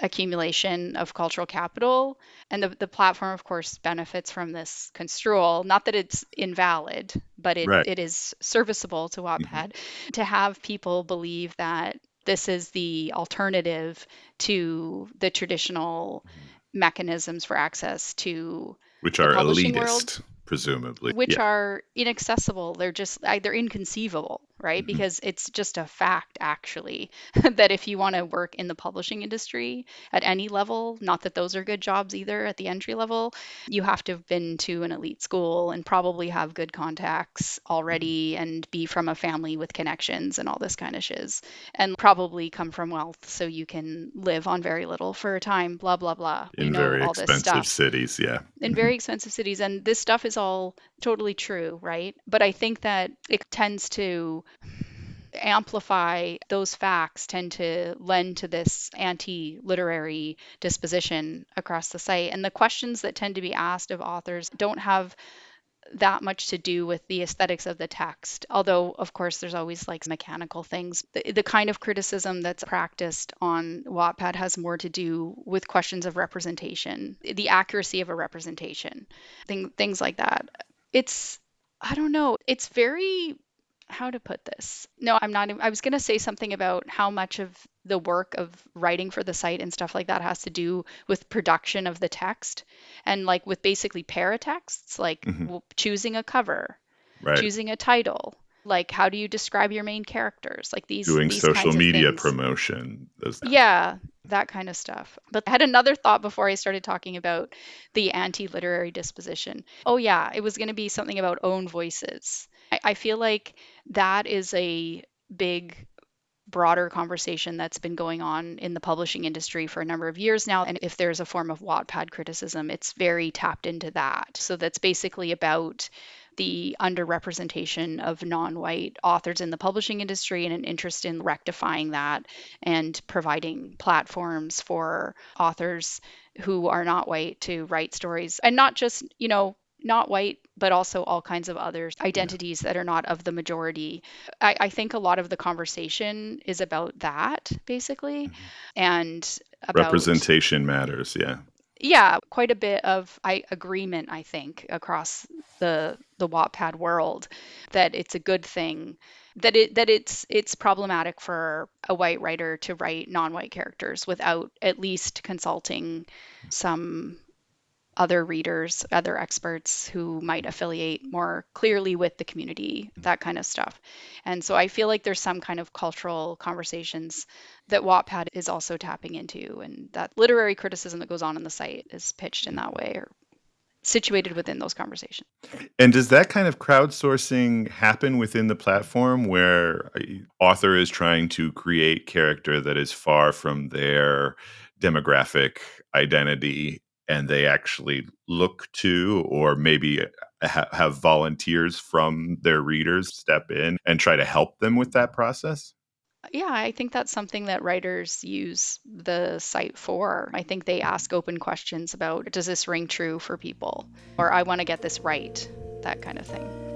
accumulation of cultural capital. And the platform, of course, benefits from this construal. Not that it's invalid, but it is serviceable to Wattpad to have people believe that this is the alternative to the traditional mechanisms for access to, which are elitist, presumably, which are inaccessible. They're just, they're inconceivable, right? Mm-hmm. Because it's just a fact, actually, that if you want to work in the publishing industry at any level, not that those are good jobs either at the entry level, you have to have been to an elite school and probably have good contacts already and be from a family with connections and all this kind of shiz, and probably come from wealth so you can live on very little for a time, blah, blah, blah. In very expensive cities, yeah. In very expensive cities. And this stuff is all totally true, right? But I think that it tends to amplify those facts, tend to lend to this anti-literary disposition across the site. And the questions that tend to be asked of authors don't have that much to do with the aesthetics of the text. Although, of course, there's always like mechanical things. The kind of criticism that's practiced on Wattpad has more to do with questions of representation, the accuracy of a representation, things like that. It's, I don't know, it's very, how to put this? No, I'm not, I was going to say something about how much of the work of writing for the site and stuff like that has to do with production of the text and like with basically paratexts, like choosing a cover, choosing a title, like how do you describe your main characters, like these doing these social media promotion, that kind of stuff. But I had another thought before I started talking about the anti-literary disposition. Oh yeah, it was going to be something about own voices. I feel like that is a big broader conversation that's been going on in the publishing industry for a number of years now. And if there's a form of Wattpad criticism, it's very tapped into that. So that's basically about the underrepresentation of non-white authors in the publishing industry and an interest in rectifying that and providing platforms for authors who are not white to write stories. And not just, you know, not white, but also all kinds of other identities that are not of the majority. I think a lot of the conversation is about that, basically, and about representation matters. Yeah, quite a bit of agreement, I think, across the Wattpad world that it's a good thing, that it's problematic for a white writer to write non-white characters without at least consulting some other readers, other experts who might affiliate more clearly with the community, that kind of stuff. And so I feel like there's some kind of cultural conversations that Wattpad is also tapping into, and that literary criticism that goes on the site is pitched in that way or situated within those conversations. And does that kind of crowdsourcing happen within the platform where an author is trying to create character that is far from their demographic identity, and they actually look to, or maybe have volunteers from their readers step in and try to help them with that process? Yeah, I think that's something that writers use the site for. I think they ask open questions about, does this ring true for people? Or I want to get this right, that kind of thing.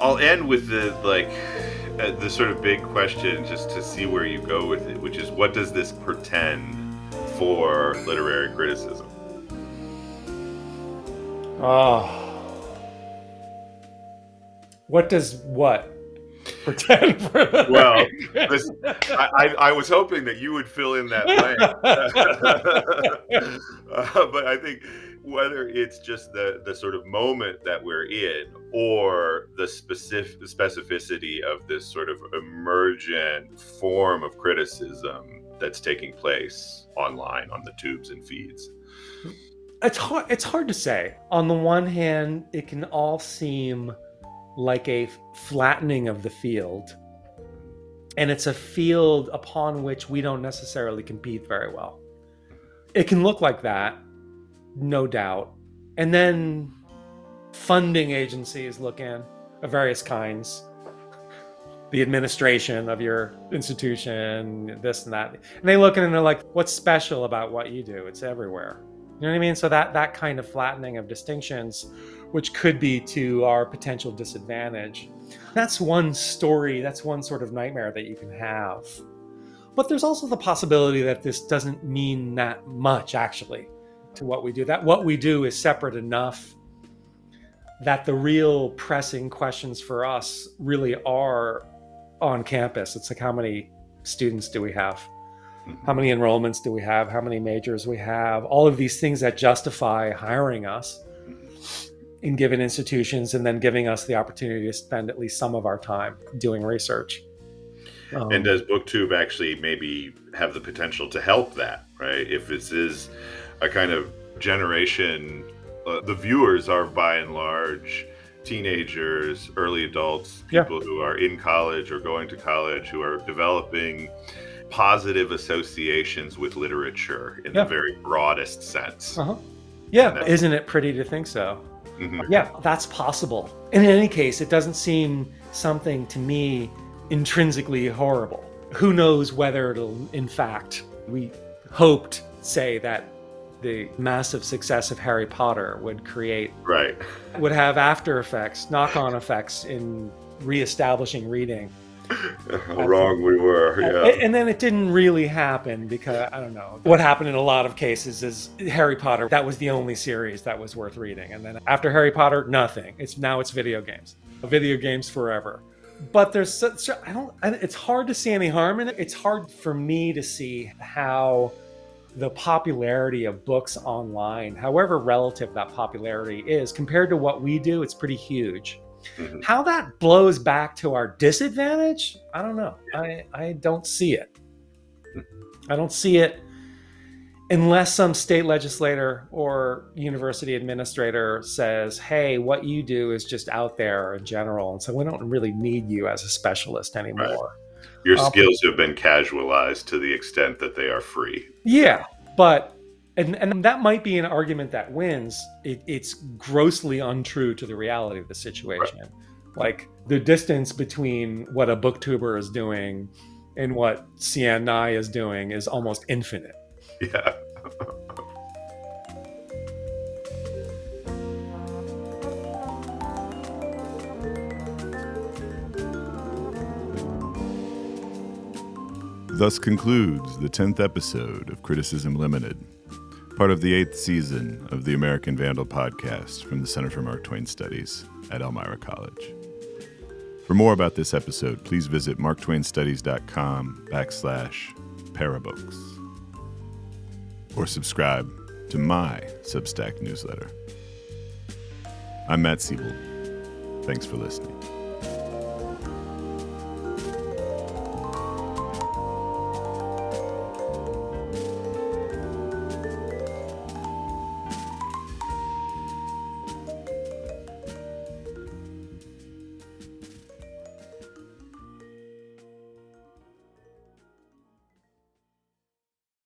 I'll end with the sort of big question, just to see where you go with it, which is, what does this portend for literary criticism? What does what pretend for literary criticism? Well, I was hoping that you would fill in that blank, but I think, whether it's just the sort of moment that we're in, or the specificity of this sort of emergent form of criticism that's taking place online on the tubes and feeds. It's hard to say. On the one hand, it can all seem like a flattening of the field. And it's a field upon which we don't necessarily compete very well. It can look like that. No doubt. And then funding agencies look in, of various kinds, the administration of your institution, this and that. And they look in and they're like, what's special about what you do? It's everywhere. You know what I mean? So that kind of flattening of distinctions, which could be to our potential disadvantage. That's one story. That's one sort of nightmare that you can have. But there's also the possibility that this doesn't mean that much, actually, to what we do, that what we do is separate enough that the real pressing questions for us really are on campus. It's like, how many students do we have? How many enrollments do we have? How many majors we have? All of these things that justify hiring us in given institutions and then giving us the opportunity to spend at least some of our time doing research. And does BookTube actually maybe have the potential to help that, right? If this is a kind of generation, the viewers are by and large teenagers, early adults, people who are in college or going to college, who are developing positive associations with literature in the very broadest sense. Yeah, isn't it pretty to think so? Yeah, that's possible. And in any case, it doesn't seem something to me intrinsically horrible. Who knows whether it'll, in fact, we hoped, say, that the massive success of Harry Potter would create, would have after effects, knock-on effects in reestablishing reading. How wrong we were. And then it didn't really happen because, I don't know, what happened in a lot of cases is Harry Potter, that was the only series that was worth reading. And then after Harry Potter, nothing. Now it's video games. Video games forever. But there's such, it's hard to see any harm in it. It's hard for me to see how the popularity of books online, however relative that popularity is, compared to what we do, it's pretty huge. How that blows back to our disadvantage, I don't know. I don't see it. I don't see it unless some state legislator or university administrator says, hey, what you do is just out there in general. And so we don't really need you as a specialist anymore. Your skills have been casualized to the extent that they are free. Yeah, but... And that might be an argument that wins. It's grossly untrue to the reality of the situation. Like the distance between what a booktuber is doing and what CNI is doing is almost infinite. Yeah. Thus concludes the 10th episode of Criticism Limited, part of the 8th season of the American Vandal podcast from the Center for Mark Twain Studies at Elmira College. For more about this episode, please visit marktwainstudies.com/parabooks or subscribe to my Substack newsletter. I'm Matt Seybold. Thanks for listening.